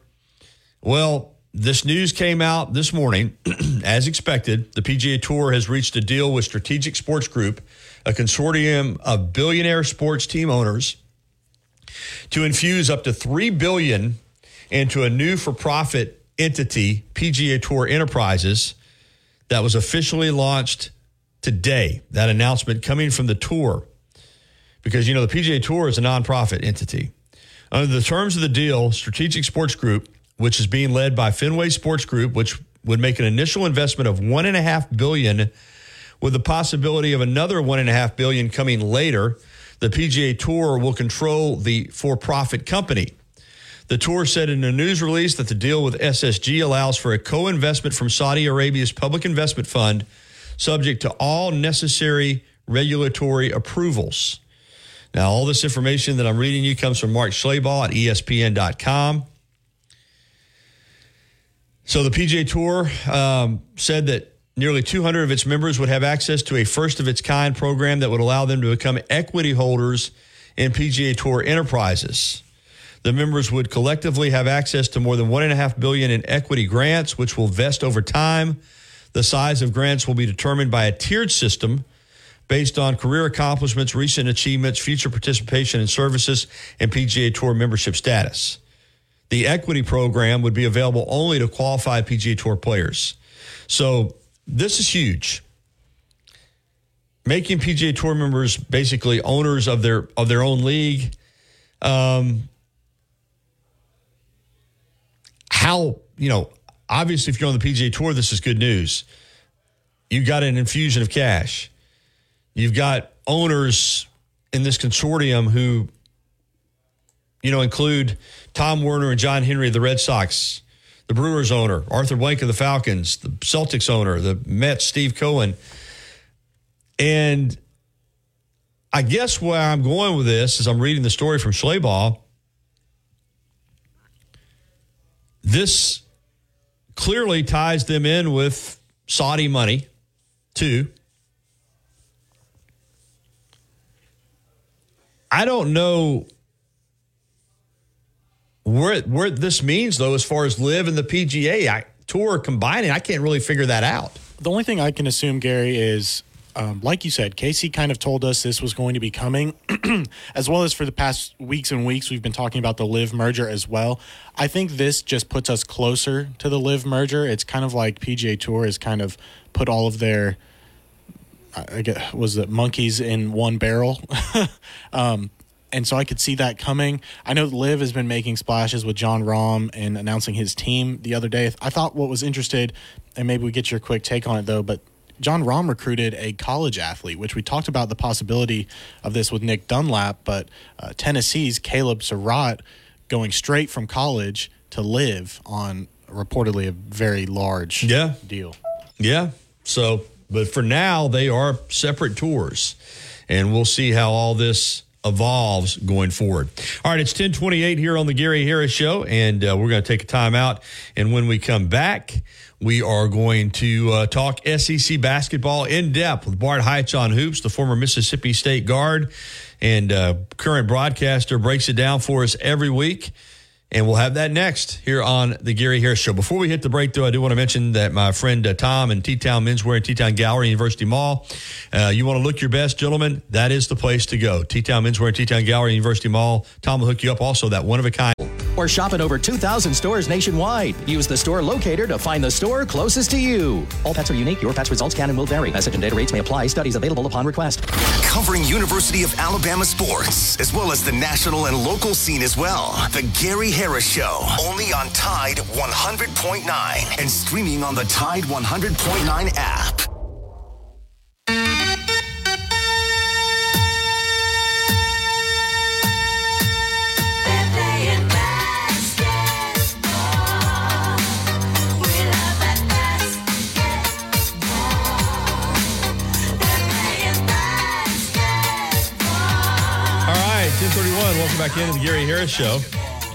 Well, this news came out this morning. As expected, the PGA Tour has reached a deal with Strategic Sports Group, a consortium of billionaire sports team owners, to infuse up to $3 billion into a new for-profit entity, PGA Tour Enterprises, that was officially launched today. That announcement coming from the tour, because, you know, the PGA Tour is a nonprofit entity. Under the terms of the deal, Strategic Sports Group, which is being led by Fenway Sports Group, which would make an initial investment of $1.5 billion, with the possibility of another $1.5 billion coming later, the PGA Tour will control the for-profit company. The tour said in a news release that the deal with SSG allows for a co-investment from Saudi Arabia's public investment fund, subject to all necessary regulatory approvals. Now, all this information that I'm reading you comes from Mark Schlabach at ESPN.com. So the PGA Tour said that nearly 200 of its members would have access to a first-of-its-kind program that would allow them to become equity holders in PGA Tour Enterprises. The members would collectively have access to more than $1.5 billion in equity grants, which will vest over time. The size of grants will be determined by a tiered system based on career accomplishments, recent achievements, future participation in services, and PGA Tour membership status. The equity program would be available only to qualified PGA Tour players. So this is huge. Making PGA Tour members basically owners of their own league. How, you know, obviously if you're on the PGA Tour, this is good news. You got an infusion of cash. You've got owners in this consortium who, you know, include Tom Werner and John Henry of the Red Sox, the Brewers owner, Arthur Blank of the Falcons, the Celtics owner, the Mets, Steve Cohen. And I guess where I'm going with this is I'm reading the story from Schlabach. This clearly ties them in with Saudi money, too. I don't know where this means, though, as far as Live and the PGA Tour combining. I can't really figure that out. The only thing I can assume, Gary, is, like you said, Casey kind of told us this was going to be coming, as well as for the past weeks and weeks, we've been talking about the Live merger as well. I think this just puts us closer to the Live merger. It's kind of like PGA Tour has kind of put all of their, I guess, was it monkeys in one barrel? And so I could see that coming. I know Liv has been making splashes with Jon Rahm and announcing his team the other day. I thought what was interesting, and maybe we get your quick take on it, though, but Jon Rahm recruited a college athlete, which we talked about the possibility of this with Nick Dunlap, but Tennessee's Caleb Surratt going straight from college to Liv on reportedly a very large deal. Yeah, so... But for now, they are separate tours, and we'll see how all this evolves going forward. All right, it's 10:28 here on the Gary Harris Show, and we're going to take a timeout. And when we come back, we are going to talk SEC basketball in depth with Bart Heitz on Hoops, the former Mississippi State guard and current broadcaster, breaks it down for us every week. And we'll have that next here on the Gary Harris Show. Before we hit the break, though, I do want to mention that my friend Tom and T-Town Menswear and T-Town Gallery, University Mall, you want to look your best, gentlemen, that is the place to go. T-Town Menswear and T-Town Gallery, University Mall. Tom will hook you up also, that one-of-a-kind. Or shop at over 2,000 stores nationwide. Use the store locator to find the store closest to you. All pets are unique. Your pet's results can and will vary. Message and data rates may apply. Studies available upon request. Covering University of Alabama sports, as well as the national and local scene as well. The Gary Harris Show, only on Tide 100.9 and streaming on the Tide 100.9 app. Welcome back into the Gary Harris Show.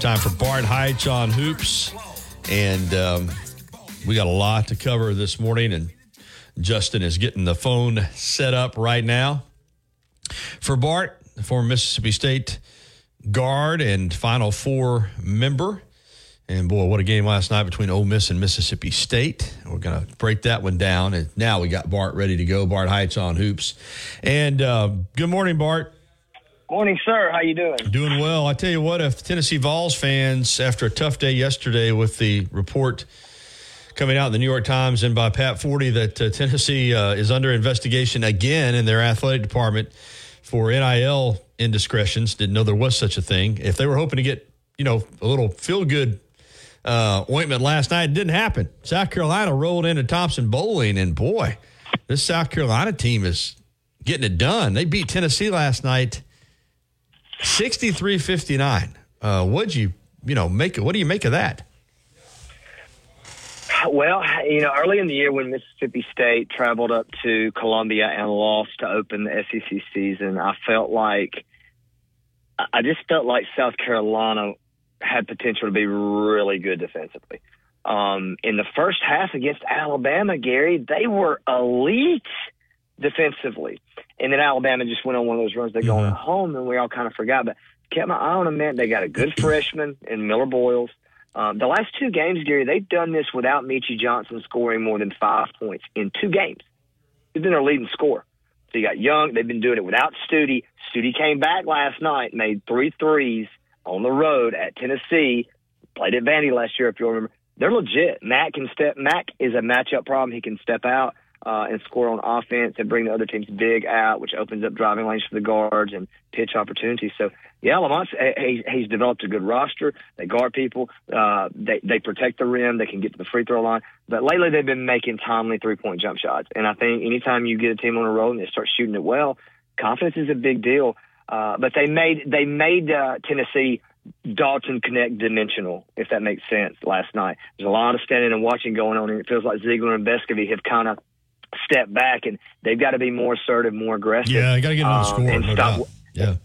Time for Bart Heitz on Hoops. And we got a lot to cover this morning. And Justin is getting the phone set up right now. For Bart, the former Mississippi State guard and Final Four member. And, boy, what a game last night between Ole Miss and Mississippi State. We're going to break that one down. And now we got Bart ready to go. Bart Heitz on Hoops. And good morning, Bart. Morning, sir. How you doing? Doing well. I tell you what, if Tennessee Vols fans, after a tough day yesterday with the report coming out in the New York Times and by Pat Forty that Tennessee is under investigation again in their athletic department for NIL indiscretions, didn't know there was such a thing. If they were hoping to get, you know, a little feel-good ointment last night, it didn't happen. South Carolina rolled into Thompson Bowling, and boy, this South Carolina team is getting it done. They beat Tennessee last night 63-59. What do you make of that? Well, you know, early in the year when Mississippi State traveled up to Columbia and lost to open the SEC season, I just felt like South Carolina had potential to be really good defensively. In the first half against Alabama, Gary, they were elite defensively. And then Alabama just went on one of those runs. They go on home, and we all kind of forgot. But kept my eye on them, man. They got a good freshman in Miller Boyles. The last two games, Gary, they've done this without Michie Johnson scoring more than 5 points in two games. He's been their leading scorer. So you got Young. They've been doing it without Studi. Studi came back last night, made 3 threes on the road at Tennessee. Played at Vandy last year, if you remember. They're legit. Mack is a matchup problem. He can step out and score on offense and bring the other team's big out, which opens up driving lanes for the guards and pitch opportunities. So, yeah, Lamont's he's developed a good roster. They guard people. They protect the rim. They can get to the free throw line. But lately they've been making timely three-point jump shots. And I think anytime you get a team on a roll and they start shooting it well, confidence is a big deal. But they made Tennessee Dalton Connect dimensional, if that makes sense, last night. There's a lot of standing and watching going on, and it feels like Ziegler and Vescovy have kind of step back, and they've got to be more assertive, more aggressive. Yeah, I got to get on the score.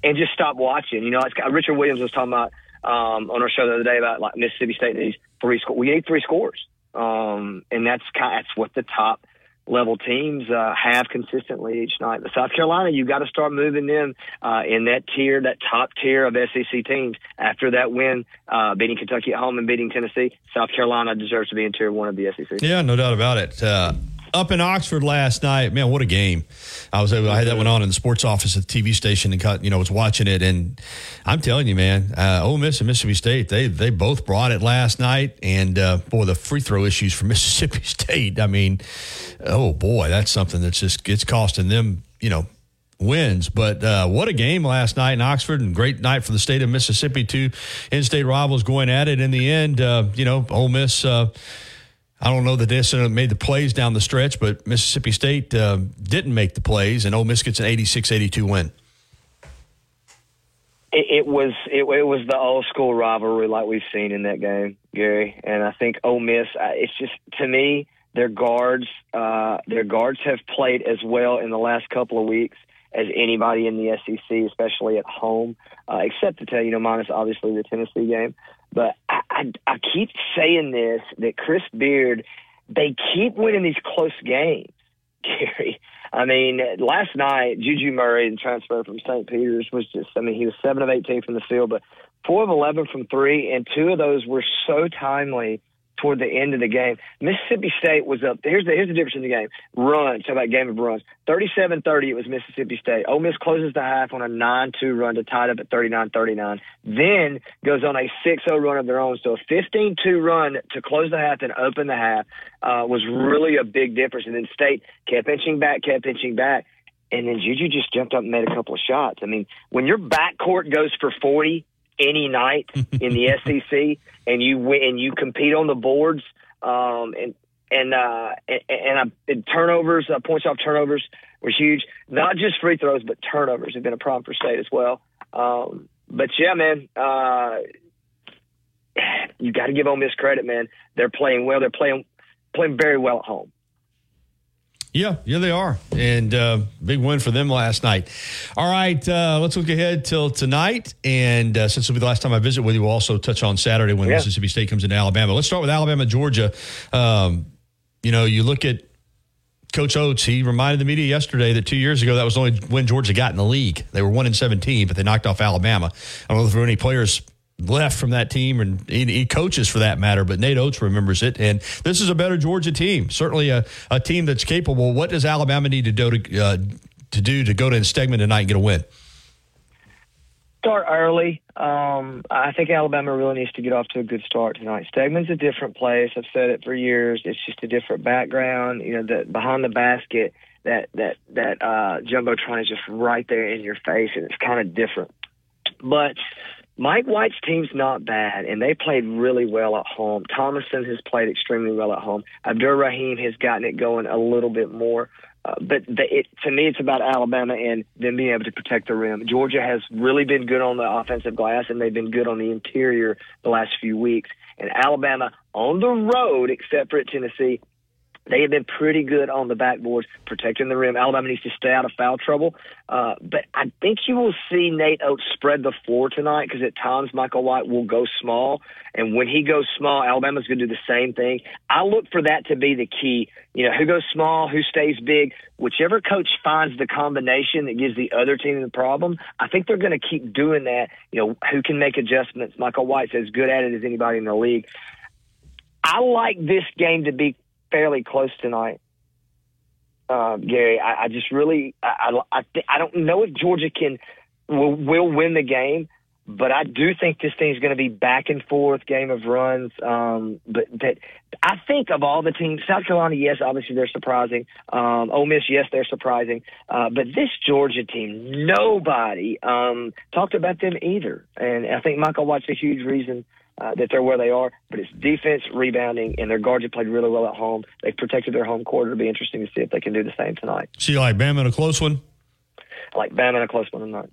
And just stop watching. You know, Richard Williams was talking about on our show the other day about like Mississippi State needs three scores. We need three scores, and that's what the top level teams have consistently each night. But South Carolina, you got to start moving them in that tier, that top tier of SEC teams. After that win, beating Kentucky at home and beating Tennessee, South Carolina deserves to be in tier one of the SEC. Yeah, no doubt about it. Up in Oxford last night, man, what a game. I had that one on in the sports office at the TV station and, you know, was watching it. And I'm telling you, man, Ole Miss and Mississippi State, they both brought it last night. And, boy, the free throw issues for Mississippi State, I mean, oh, boy, that's something that's just it's costing them, you know, wins. But what a game last night in Oxford, and great night for the state of Mississippi. Two in-state rivals going at it. In the end, you know, Ole Miss – I don't know that they necessarily made the plays down the stretch, but Mississippi State didn't make the plays, and Ole Miss gets an 86-82 win. It was the old school rivalry like we've seen in that game, Gary. And I think Ole Miss, it's just, to me, their guards have played as well in the last couple of weeks as anybody in the SEC, especially at home, except to tell you, minus obviously the Tennessee game. But I keep saying this, that Chris Beard, they keep winning these close games, Gary. I mean, last night, Juju Murray, the transfer from St. Peter's, was just, he was 7 of 18 from the field, but 4 of 11 from 3, and 2 of those were so timely toward the end of the game. Mississippi State was up. Here's the difference in the game. Runs. How about game of runs? 37-30, it was Mississippi State. Ole Miss closes the half on a 9-2 run to tie it up at 39-39. Then goes on a 6-0 run of their own. So a 15-2 run to close the half and open the half was really a big difference. And then State kept inching back. And then Juju just jumped up and made a couple of shots. I mean, when your backcourt goes for 40 any night in the SEC, and you win, and you compete on the boards, and turnovers, points off turnovers were huge. Not just free throws, but turnovers have been a problem for State as well. But yeah, man, you got to give Ole Miss credit, man. They're playing well. They're playing very well at home. Yeah, they are. And big win for them last night. All right, let's look ahead till tonight. And since it'll be the last time I visit with you, we'll also touch on Saturday when Mississippi State comes into Alabama. Let's start with Alabama, Georgia. You look at Coach Oates. He reminded the media yesterday that 2 years ago, that was the only when Georgia got in the league. They were 1-17, but they knocked off Alabama. I don't know if there were any players left from that team, and he coaches for that matter, but Nate Oates remembers it. And this is a better Georgia team, certainly a team that's capable. What does Alabama need to do to go to Stegman tonight and get a win? Start early. I think Alabama really needs to get off to a good start tonight. Stegman's a different place. I've said it for years. It's just a different background. Behind the basket, that jumbotron is just right there in your face, and it's kind of different. But Mike White's team's not bad, and they played really well at home. Thomason has played extremely well at home. Abdur Rahim has gotten it going a little bit more. To me, it's about Alabama and them being able to protect the rim. Georgia has really been good on the offensive glass, and they've been good on the interior the last few weeks. And Alabama, on the road, except for at Tennessee, they have been pretty good on the backboards, protecting the rim. Alabama needs to stay out of foul trouble. But I think you will see Nate Oates spread the floor tonight, because at times Michael White will go small. And when he goes small, Alabama's going to do the same thing. I look for that to be the key. Who goes small, who stays big. Whichever coach finds the combination that gives the other team the problem, I think they're going to keep doing that. Who can make adjustments? Michael White's as good at it as anybody in the league. I like this game to be fairly close tonight, Gary. I don't know if Georgia will win the game, but I do think this thing's going to be back and forth, game of runs. But I think of all the teams, South Carolina, yes, obviously they're surprising. Ole Miss, yes, they're surprising. But this Georgia team, nobody talked about them either, and I think Michael White's a huge reason that they're where they are, but it's defense, rebounding, and their guards have played really well at home. They've protected their home court. It'll be interesting to see if they can do the same tonight. So you like Bama in a close one? I like Bama in a close one tonight.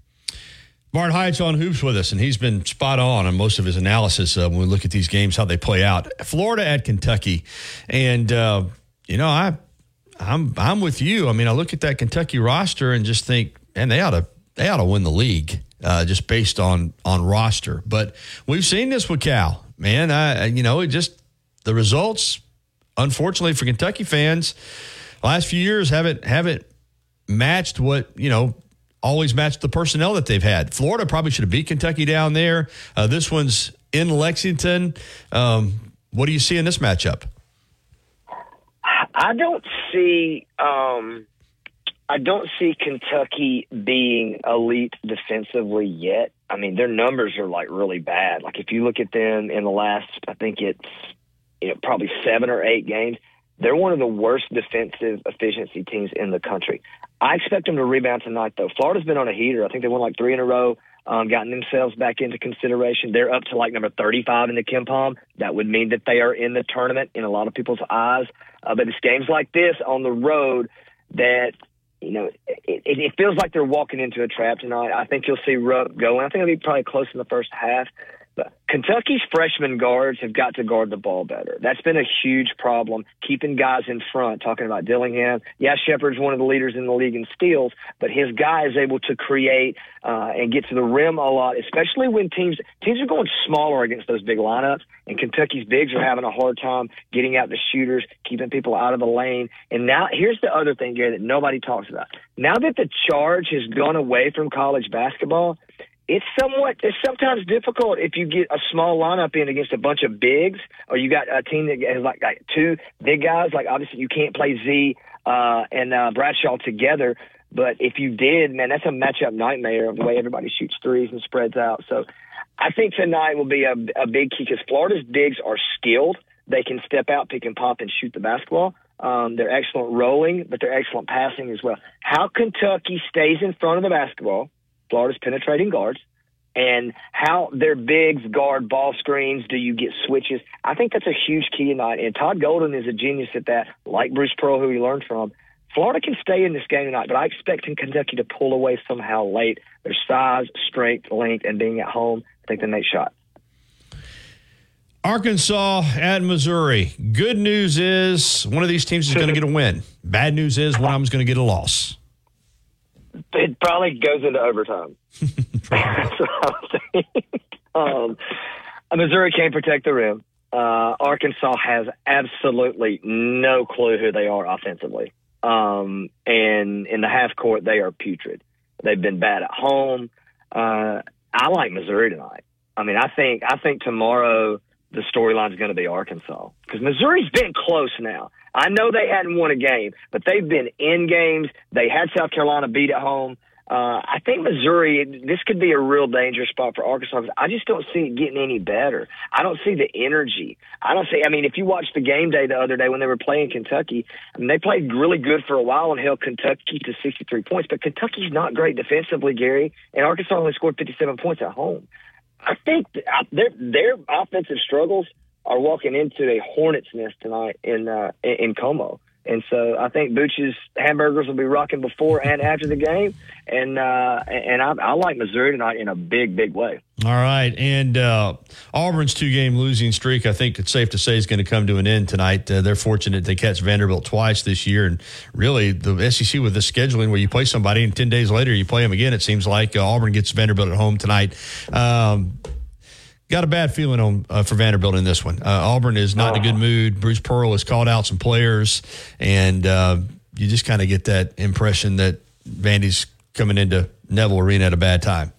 Martin Hyatt's on Hoops with us, and he's been spot on most of his analysis when we look at these games, how they play out. Florida at Kentucky, and, I'm with you. I look at that Kentucky roster and just think, man, they ought to win the league. Just based on roster. But we've seen this with Cal. Man, the results, unfortunately for Kentucky fans, last few years haven't matched what, always matched the personnel that they've had. Florida probably should have beat Kentucky down there. This one's in Lexington. What do you see in this matchup? I don't see Kentucky being elite defensively yet. Their numbers are really bad. If you look at them in the last, I think it's probably 7 or 8 games, they're one of the worst defensive efficiency teams in the country. I expect them to rebound tonight, though. Florida's been on a heater. I think they won 3 in a row, gotten themselves back into consideration. They're up to number 35 in the KenPom. That would mean that they are in the tournament in a lot of people's eyes. But it's games like this on the road that – it feels like they're walking into a trap tonight. I think you'll see Rupp go, and I think it'll be probably close in the first half. Kentucky's freshman guards have got to guard the ball better. That's been a huge problem, keeping guys in front, talking about Dillingham. Yeah, Shepard's one of the leaders in the league in steals, but his guy is able to create and get to the rim a lot, especially when teams are going smaller against those big lineups, and Kentucky's bigs are having a hard time getting out the shooters, keeping people out of the lane. And now here's the other thing, Gary, that nobody talks about. Now that the charge has gone away from college basketball, it's sometimes difficult if you get a small lineup in against a bunch of bigs, or you got a team that has like two big guys. Like obviously you can't play Z and Bradshaw together, but if you did, man, that's a matchup nightmare of the way everybody shoots threes and spreads out. So I think tonight will be a big key because Florida's bigs are skilled. They can step out, pick and pop, and shoot the basketball. They're excellent rolling, but they're excellent passing as well. How Kentucky stays in front of the basketball, Florida's penetrating guards, and how their bigs guard ball screens. Do you get switches? I think that's a huge key tonight, and Todd Golden is a genius at that, like Bruce Pearl, who he learned from. Florida can stay in this game tonight, but I expect Kentucky to pull away somehow late. Their size, strength, length, and being at home, I think the next shot. Arkansas at Missouri. Good news is one of these teams is going to get a win. Bad news is one of them is going to get a loss. It probably goes into overtime. That's what I was saying. Missouri can't protect the rim. Arkansas has absolutely no clue who they are offensively. And in the half court, they are putrid. They've been bad at home. I like Missouri tonight. I mean, I think tomorrow the storyline is going to be Arkansas because Missouri's been close now. I know they hadn't won a game, but they've been in games. They had South Carolina beat at home. I think Missouri, this could be a real dangerous spot for Arkansas. I just don't see it getting any better. I don't see the energy. If you watched the game day the other day when they were playing Kentucky, they played really good for a while and held Kentucky to 63 points, but Kentucky's not great defensively, Gary, and Arkansas only scored 57 points at home. I think their offensive struggles are walking into a hornet's nest tonight in Como. And so I think Booch's hamburgers will be rocking before and after the game. And I like Missouri tonight in a big, big way. All right. And Auburn's two-game losing streak, I think it's safe to say, is going to come to an end tonight. They're fortunate they catch Vanderbilt twice this year. And really, the SEC with the scheduling where you play somebody and 10 days later you play them again, it seems like. Auburn gets Vanderbilt at home tonight. Got a bad feeling for Vanderbilt in this one. Auburn is not in a good mood. Bruce Pearl has called out some players, and you just kind of get that impression that Vandy's coming into Neville Arena at a bad time.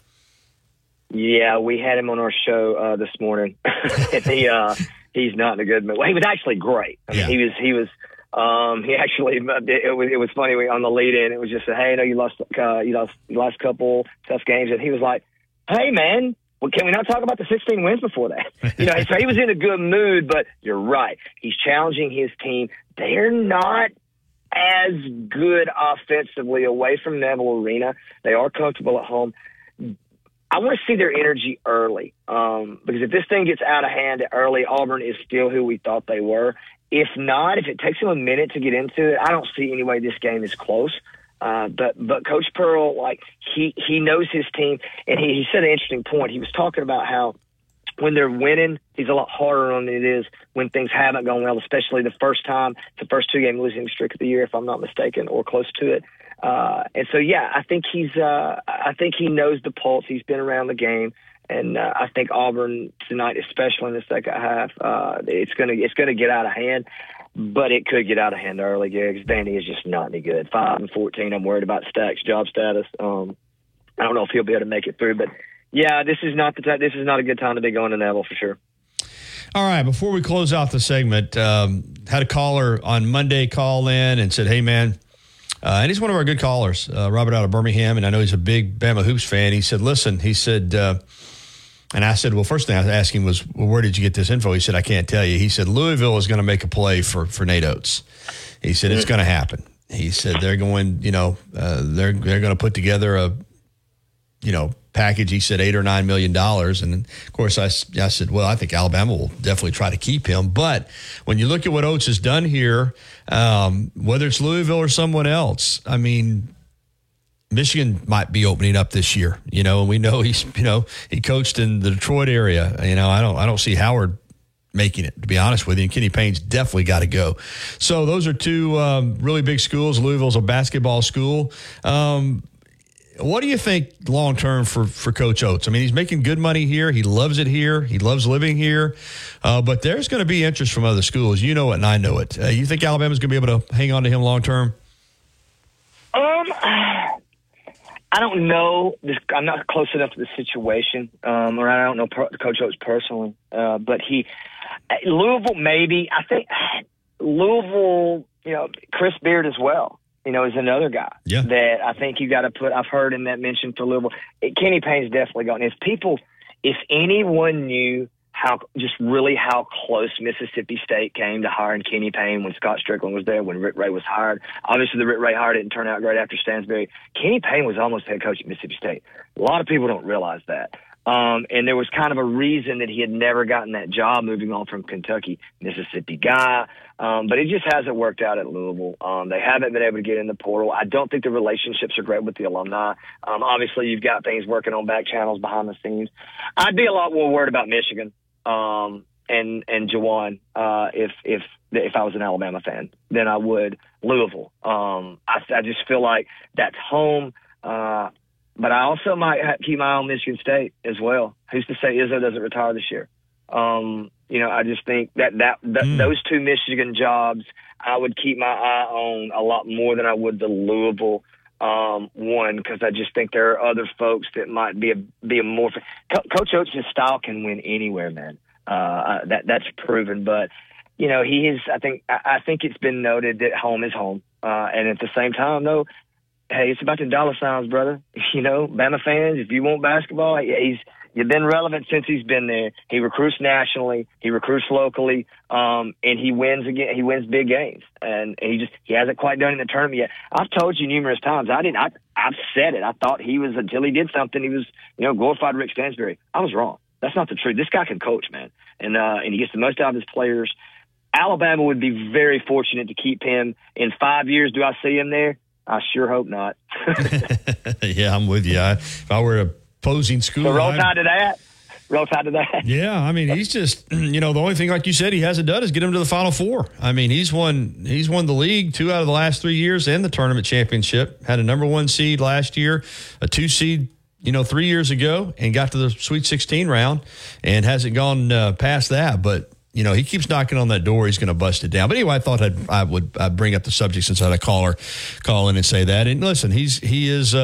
Yeah, we had him on our show this morning. He's not in a good mood. Well, he was actually great. He was. It was funny on the lead-in. It was just, hey, I know you lost a couple tough games, and he was like, hey, man. Well, can we not talk about the 16 wins before that? So he was in a good mood, but you're right. He's challenging his team. They're not as good offensively away from Neville Arena. They are comfortable at home. I want to see their energy early because if this thing gets out of hand early, Auburn is still who we thought they were. If not, if it takes them a minute to get into it, I don't see any way this game is close. But Coach Pearl, he knows his team, and he said an interesting point. He was talking about how when they're winning, he's a lot harder on it is when things haven't gone well, especially the first time, the first two-game losing streak of the year, if I'm not mistaken, or close to it. I think he knows the pulse. He's been around the game, and I think Auburn tonight, especially in the second half, it's gonna get out of hand. But it could get out of hand early, Gary, because Vandy is just not any good. 5-14, I'm worried about Stack's job status. I don't know if he'll be able to make it through. But, yeah, this is not a good time to be going to Neville for sure. All right, before we close out the segment, had a caller on Monday call in and said, hey, man, and he's one of our good callers, Robert out of Birmingham, and I know he's a big Bama Hoops fan. He said, listen, and I said, well, first thing I was asking was, well, where did you get this info? He said, I can't tell you. He said, Louisville is going to make a play for Nate Oates. He said, it's going to happen. He said, they're going, they're going to put together a, package. He said, $8 or $9 million. And of course I said, well, I think Alabama will definitely try to keep him. But when you look at what Oates has done here, whether it's Louisville or someone else, Michigan might be opening up this year, you know, and we know he's, you know, he coached in the Detroit area. You know, I don't see Howard making it, to be honest with you. And Kenny Payne's definitely got to go. So those are two really big schools. Louisville's a basketball school. What do you think long-term for Coach Oates? I mean, he's making good money here. He loves it here. He loves living here. But there's going to be interest from other schools. You know it, and I know it. You think Alabama's going to be able to hang on to him long-term? I don't know. I'm not close enough to the situation, or I don't know Coach Oates personally. But Louisville, maybe. I think Louisville, you know, Chris Beard as well, you know, is another guy that I think you got to put. I've heard him that mentioned for Louisville. Kenny Payne's definitely gone. If anyone knew how close Mississippi State came to hiring Kenny Payne when Scott Strickland was there, when Rick Ray was hired. Obviously, the Rick Ray hire didn't turn out great after Stansberry. Kenny Payne was almost head coach at Mississippi State. A lot of people don't realize that. And there was kind of a reason that he had never gotten that job moving on from Kentucky, Mississippi guy. But it just hasn't worked out at Louisville. They haven't been able to get in the portal. I don't think the relationships are great with the alumni. Obviously, you've got things working on back channels behind the scenes. I'd be a lot more worried about Michigan and Jawan if I was an Alabama fan than I would Louisville. I just feel like that's home. But I also might keep my eye on Michigan State as well. Who's to say Izzo doesn't retire this year? You know, I just think that those two Michigan jobs I would keep my eye on a lot more than I would the Louisville one, because I just think there are other folks that might be a more Coach Oates' style can win anywhere, man. That's proven. But you know, he is. I think it's been noted that home is home, and at the same time, though, hey, it's about the dollar signs, brother. You know, Bama fans, if you want basketball, you've been relevant since he's been there. He recruits nationally, he recruits locally, and he wins again. He wins big games, and he hasn't quite done it in the tournament yet. I've told you numerous times. I've said it. I thought he was, until he did something, he was, you know, glorified Rick Stansbury. I was wrong. That's not the truth. This guy can coach, man, and he gets the most out of his players. Alabama would be very fortunate to keep him. In 5 years, do I see him there? I sure hope not. Yeah, I'm with you. If I were a opposing school. So roll tide to that. Roll tide to that. Yeah, I mean, he's just, you know, the only thing, like you said, he hasn't done is get him to the Final Four. I mean, he's won the league 2 out of the last 3 years and the tournament championship. Had a number 1 seed last year, a 2 seed, you know, 3 years ago, and got to the Sweet 16 round and hasn't gone past that. But, you know, he keeps knocking on that door. He's going to bust it down. But anyway, I thought I'd bring up the subject since I had a caller call in and say that. And listen, he is.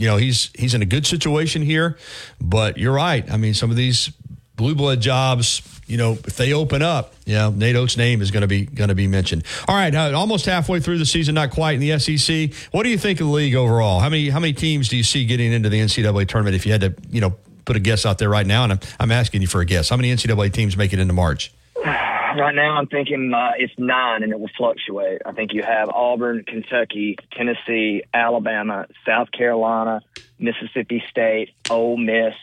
You know, he's in a good situation here, but you're right. I mean, some of these blue blood jobs, you know, if they open up, yeah, Nate Oates' name is going to be mentioned. All right, almost halfway through the season, not quite, in the SEC. What do you think of the league overall? How many teams do you see getting into the NCAA tournament? If you had to, you know, put a guess out there right now, and I'm asking you for a guess, how many NCAA teams make it into March? Right now, I'm thinking it's 9, and it will fluctuate. I think you have Auburn, Kentucky, Tennessee, Alabama, South Carolina, Mississippi State, Ole Miss,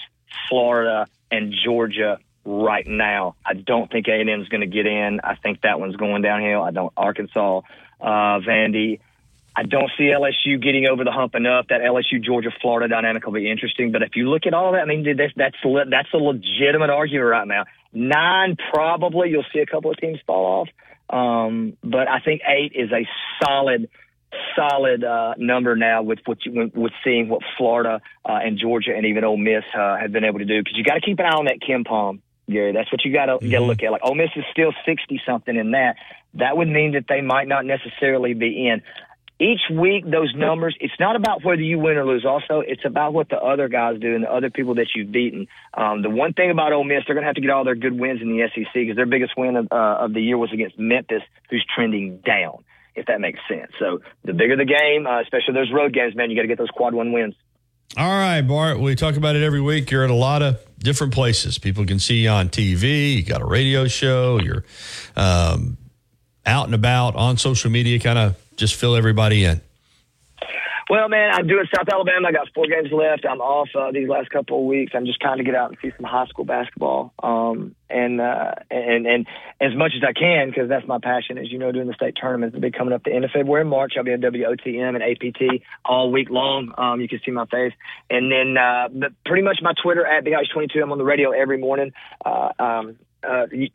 Florida, and Georgia right now. I don't think A&M is going to get in. I think that one's going downhill. I don't. Arkansas, Vandy. I don't see LSU getting over the hump enough. That LSU-Georgia-Florida dynamic will be interesting. But if you look at all that, I mean, dude, that's a legitimate argument right now. 9 probably. You'll see a couple of teams fall off. But I think 8 is a solid number now with seeing what Florida and Georgia and even Ole Miss have been able to do. Because you got to keep an eye on that KenPom, Gary. That's what you got to look at. Like Ole Miss is still 60-something in that. That would mean that they might not necessarily be in. Each week, those numbers, it's not about whether you win or lose. Also, it's about what the other guys do and the other people that you've beaten. The one thing about Ole Miss, they're going to have to get all their good wins in the SEC because their biggest win of the year was against Memphis, who's trending down, if that makes sense. So the bigger the game, especially those road games, man, you got to get those quad one wins. All right, Bart, we talk about it every week. You're at a lot of different places. People can see you on TV. You got a radio show. You're out and about on social media, kind of. Just fill everybody in. Well, man, I'm doing South Alabama. I got 4 games left. I'm off these last couple of weeks. I'm just trying to get out and see some high school basketball, and as much as I can, because that's my passion. As you know, doing the state tournaments will be coming up the end of February and March. I'll be at WOTM and APT all week long. You can see my face. And then pretty much my Twitter at BigH22. I'm on the radio every morning,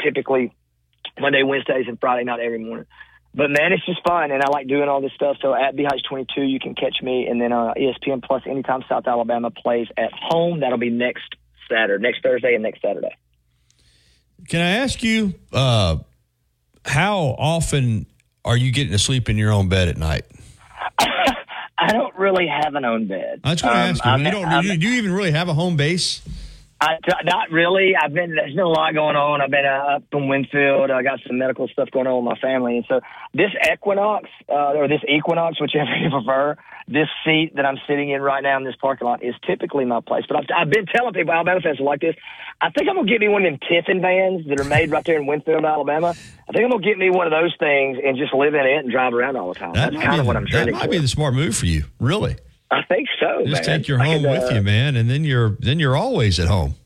typically Monday, Wednesdays, and Friday night every morning. But, man, it's just fun, and I like doing all this stuff. So at BH22, you can catch me, and then ESPN Plus anytime South Alabama plays at home. That'll be next Thursday and next Saturday. Can I ask you, how often are you getting to sleep in your own bed at night? I don't really have an own bed. I just want to ask you, do you even really have a home base? Not really. There's been a lot going on. I've been up in Winfield. I got some medical stuff going on with my family. And so this equinox, or this equinox, whichever you prefer, this seat that I'm sitting in right now in this parking lot is typically my place. But I've been telling people, Alabama fans are like this. I think I'm going to get me one of them Tiffin vans that are made right there in Winfield, Alabama. I think I'm going to get me one of those things and just live in it and drive around all the time. That's kind of what I'm trending for. That might be the smart move for you, really. I think so. Just take your home with you, man, and then you're always at home.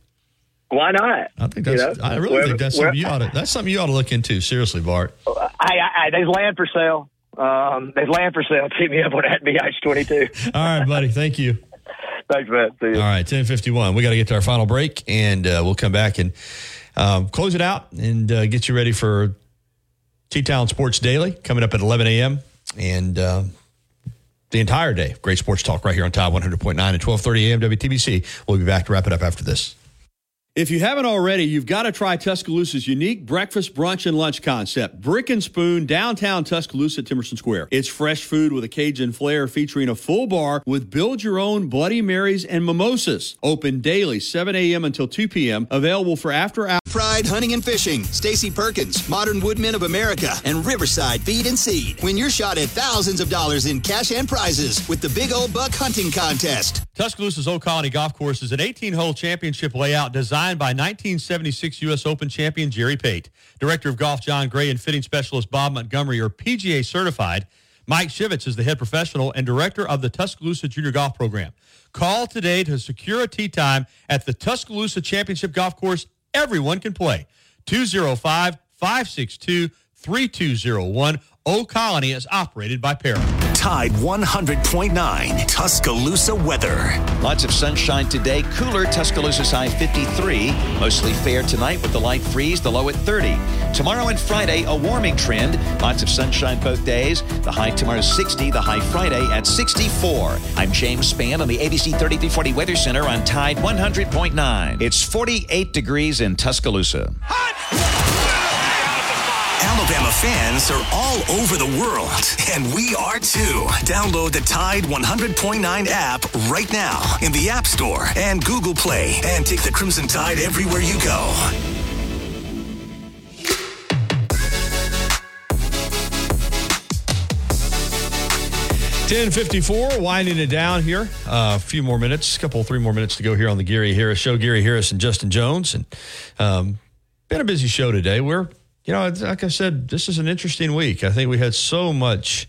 Why not? I think that's. I really think that's something you ought to. That's something you ought to look into seriously, Bart. There's land for sale. There's land for sale. Keep me up on that BH22. All right, buddy. Thank you. Thanks, Matt. See you. All right, 10:51. We got to get to our final break, and we'll come back and close it out and get you ready for T-Town Sports Daily coming up at 11 a.m. and. The entire day. Great sports talk right here on Tide 100.9 at 12:30 a.m. WTBC. We'll be back to wrap it up after this. If you haven't already, you've got to try Tuscaloosa's unique breakfast, brunch, and lunch concept, Brick and Spoon, downtown Tuscaloosa, Timerson Square. It's fresh food with a Cajun flair featuring a full bar with build-your-own Bloody Marys and mimosas. Open daily, 7 a.m. until 2 p.m. Available for after-hours. Pride Hunting and Fishing, Stacy Perkins, Modern Woodmen of America, and Riverside Feed and Seed. Win your shot at thousands of dollars in cash and prizes with the Big Old Buck Hunting Contest. Tuscaloosa's Old Colony Golf Course is an 18-hole championship layout designed by 1976 U.S. Open champion Jerry Pate. Director of Golf John Gray and fitting specialist Bob Montgomery are PGA certified. Mike Shivitz is the head professional and director of the Tuscaloosa Junior Golf Program. Call today to secure a tee time at the Tuscaloosa Championship Golf Course. Everyone can play. 205-562-3201. Old Colony is operated by Parent. Tide 100.9, Tuscaloosa weather. Lots of sunshine today. Cooler, Tuscaloosa's high 53. Mostly fair tonight with the light freeze, the low at 30. Tomorrow and Friday, a warming trend. Lots of sunshine both days. The high tomorrow's 60, the high Friday at 64. I'm James Spann on the ABC 3340 Weather Center on Tide 100.9. It's 48 degrees in Tuscaloosa. Hot! Alabama fans are all over the world, and we are too. Download the Tide 100.9 app right now in the App Store and Google Play, and take the Crimson Tide everywhere you go. $10:54, winding it down here. A few more minutes, three more minutes to go here on the Gary Harris Show. Gary Harris and Justin Jones, and been a busy show today. You know, like I said, this is an interesting week. I think we had so much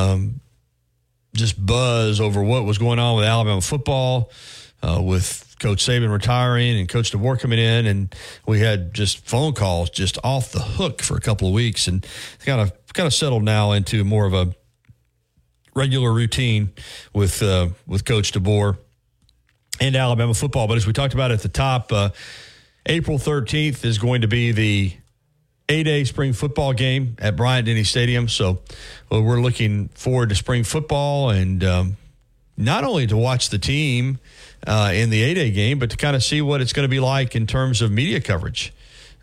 just buzz over what was going on with Alabama football, with Coach Saban retiring and Coach DeBoer coming in. And we had just phone calls just off the hook for a couple of weeks, and kind of settled now into more of a regular routine with Coach DeBoer and Alabama football. But as we talked about at the top, April 13th is going to be the A-Day spring football game at Bryant-Denny Stadium. So we're looking forward to spring football, and not only to watch the team in the A-Day game, but to kind of see what it's going to be like in terms of media coverage.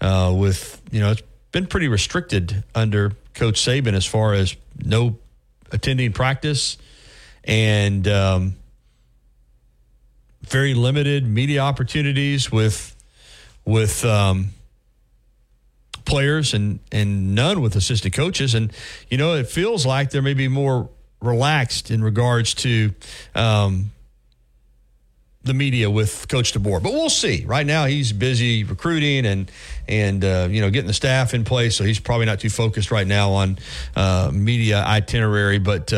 It's been pretty restricted under Coach Saban as far as no attending practice and very limited media opportunities with players and none with assistant coaches. And, you know, it feels like they're maybe more relaxed in regards to the media with Coach DeBoer. But we'll see. Right now he's busy recruiting and getting the staff in place, so he's probably not too focused right now on media itinerary. But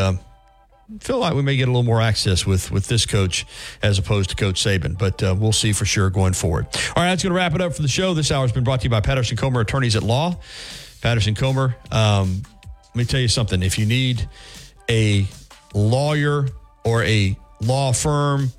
feel like we may get a little more access with this coach as opposed to Coach Saban, but we'll see for sure going forward. All right, that's going to wrap it up for the show. This hour has been brought to you by Patterson Comer Attorneys at Law. Patterson Comer, let me tell you something. If you need a lawyer or a law firm,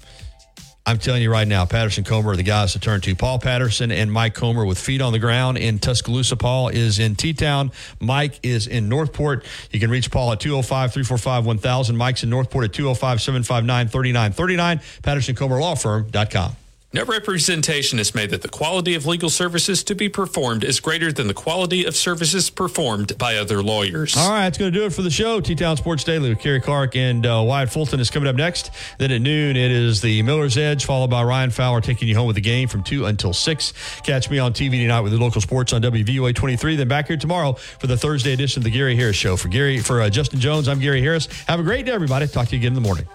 I'm telling you right now, Patterson Comer are the guys to turn to. Paul Patterson and Mike Comer with feet on the ground in Tuscaloosa. Paul is in T-Town. Mike is in Northport. You can reach Paul at 205-345-1000. Mike's in Northport at 205-759-3939. PattersonComerLawFirm.com. No representation is made that the quality of legal services to be performed is greater than the quality of services performed by other lawyers. All right, that's going to do it for the show. T-Town Sports Daily with Kerry Clark and Wyatt Fulton is coming up next. Then at noon, it is the Miller's Edge, followed by Ryan Fowler taking you home with the game from 2 until 6. Catch me on TV tonight with the local sports on WVUA 23. Then back here tomorrow for the Thursday edition of the Gary Harris Show. For Justin Jones, I'm Gary Harris. Have a great day, everybody. Talk to you again in the morning.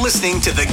Listening to the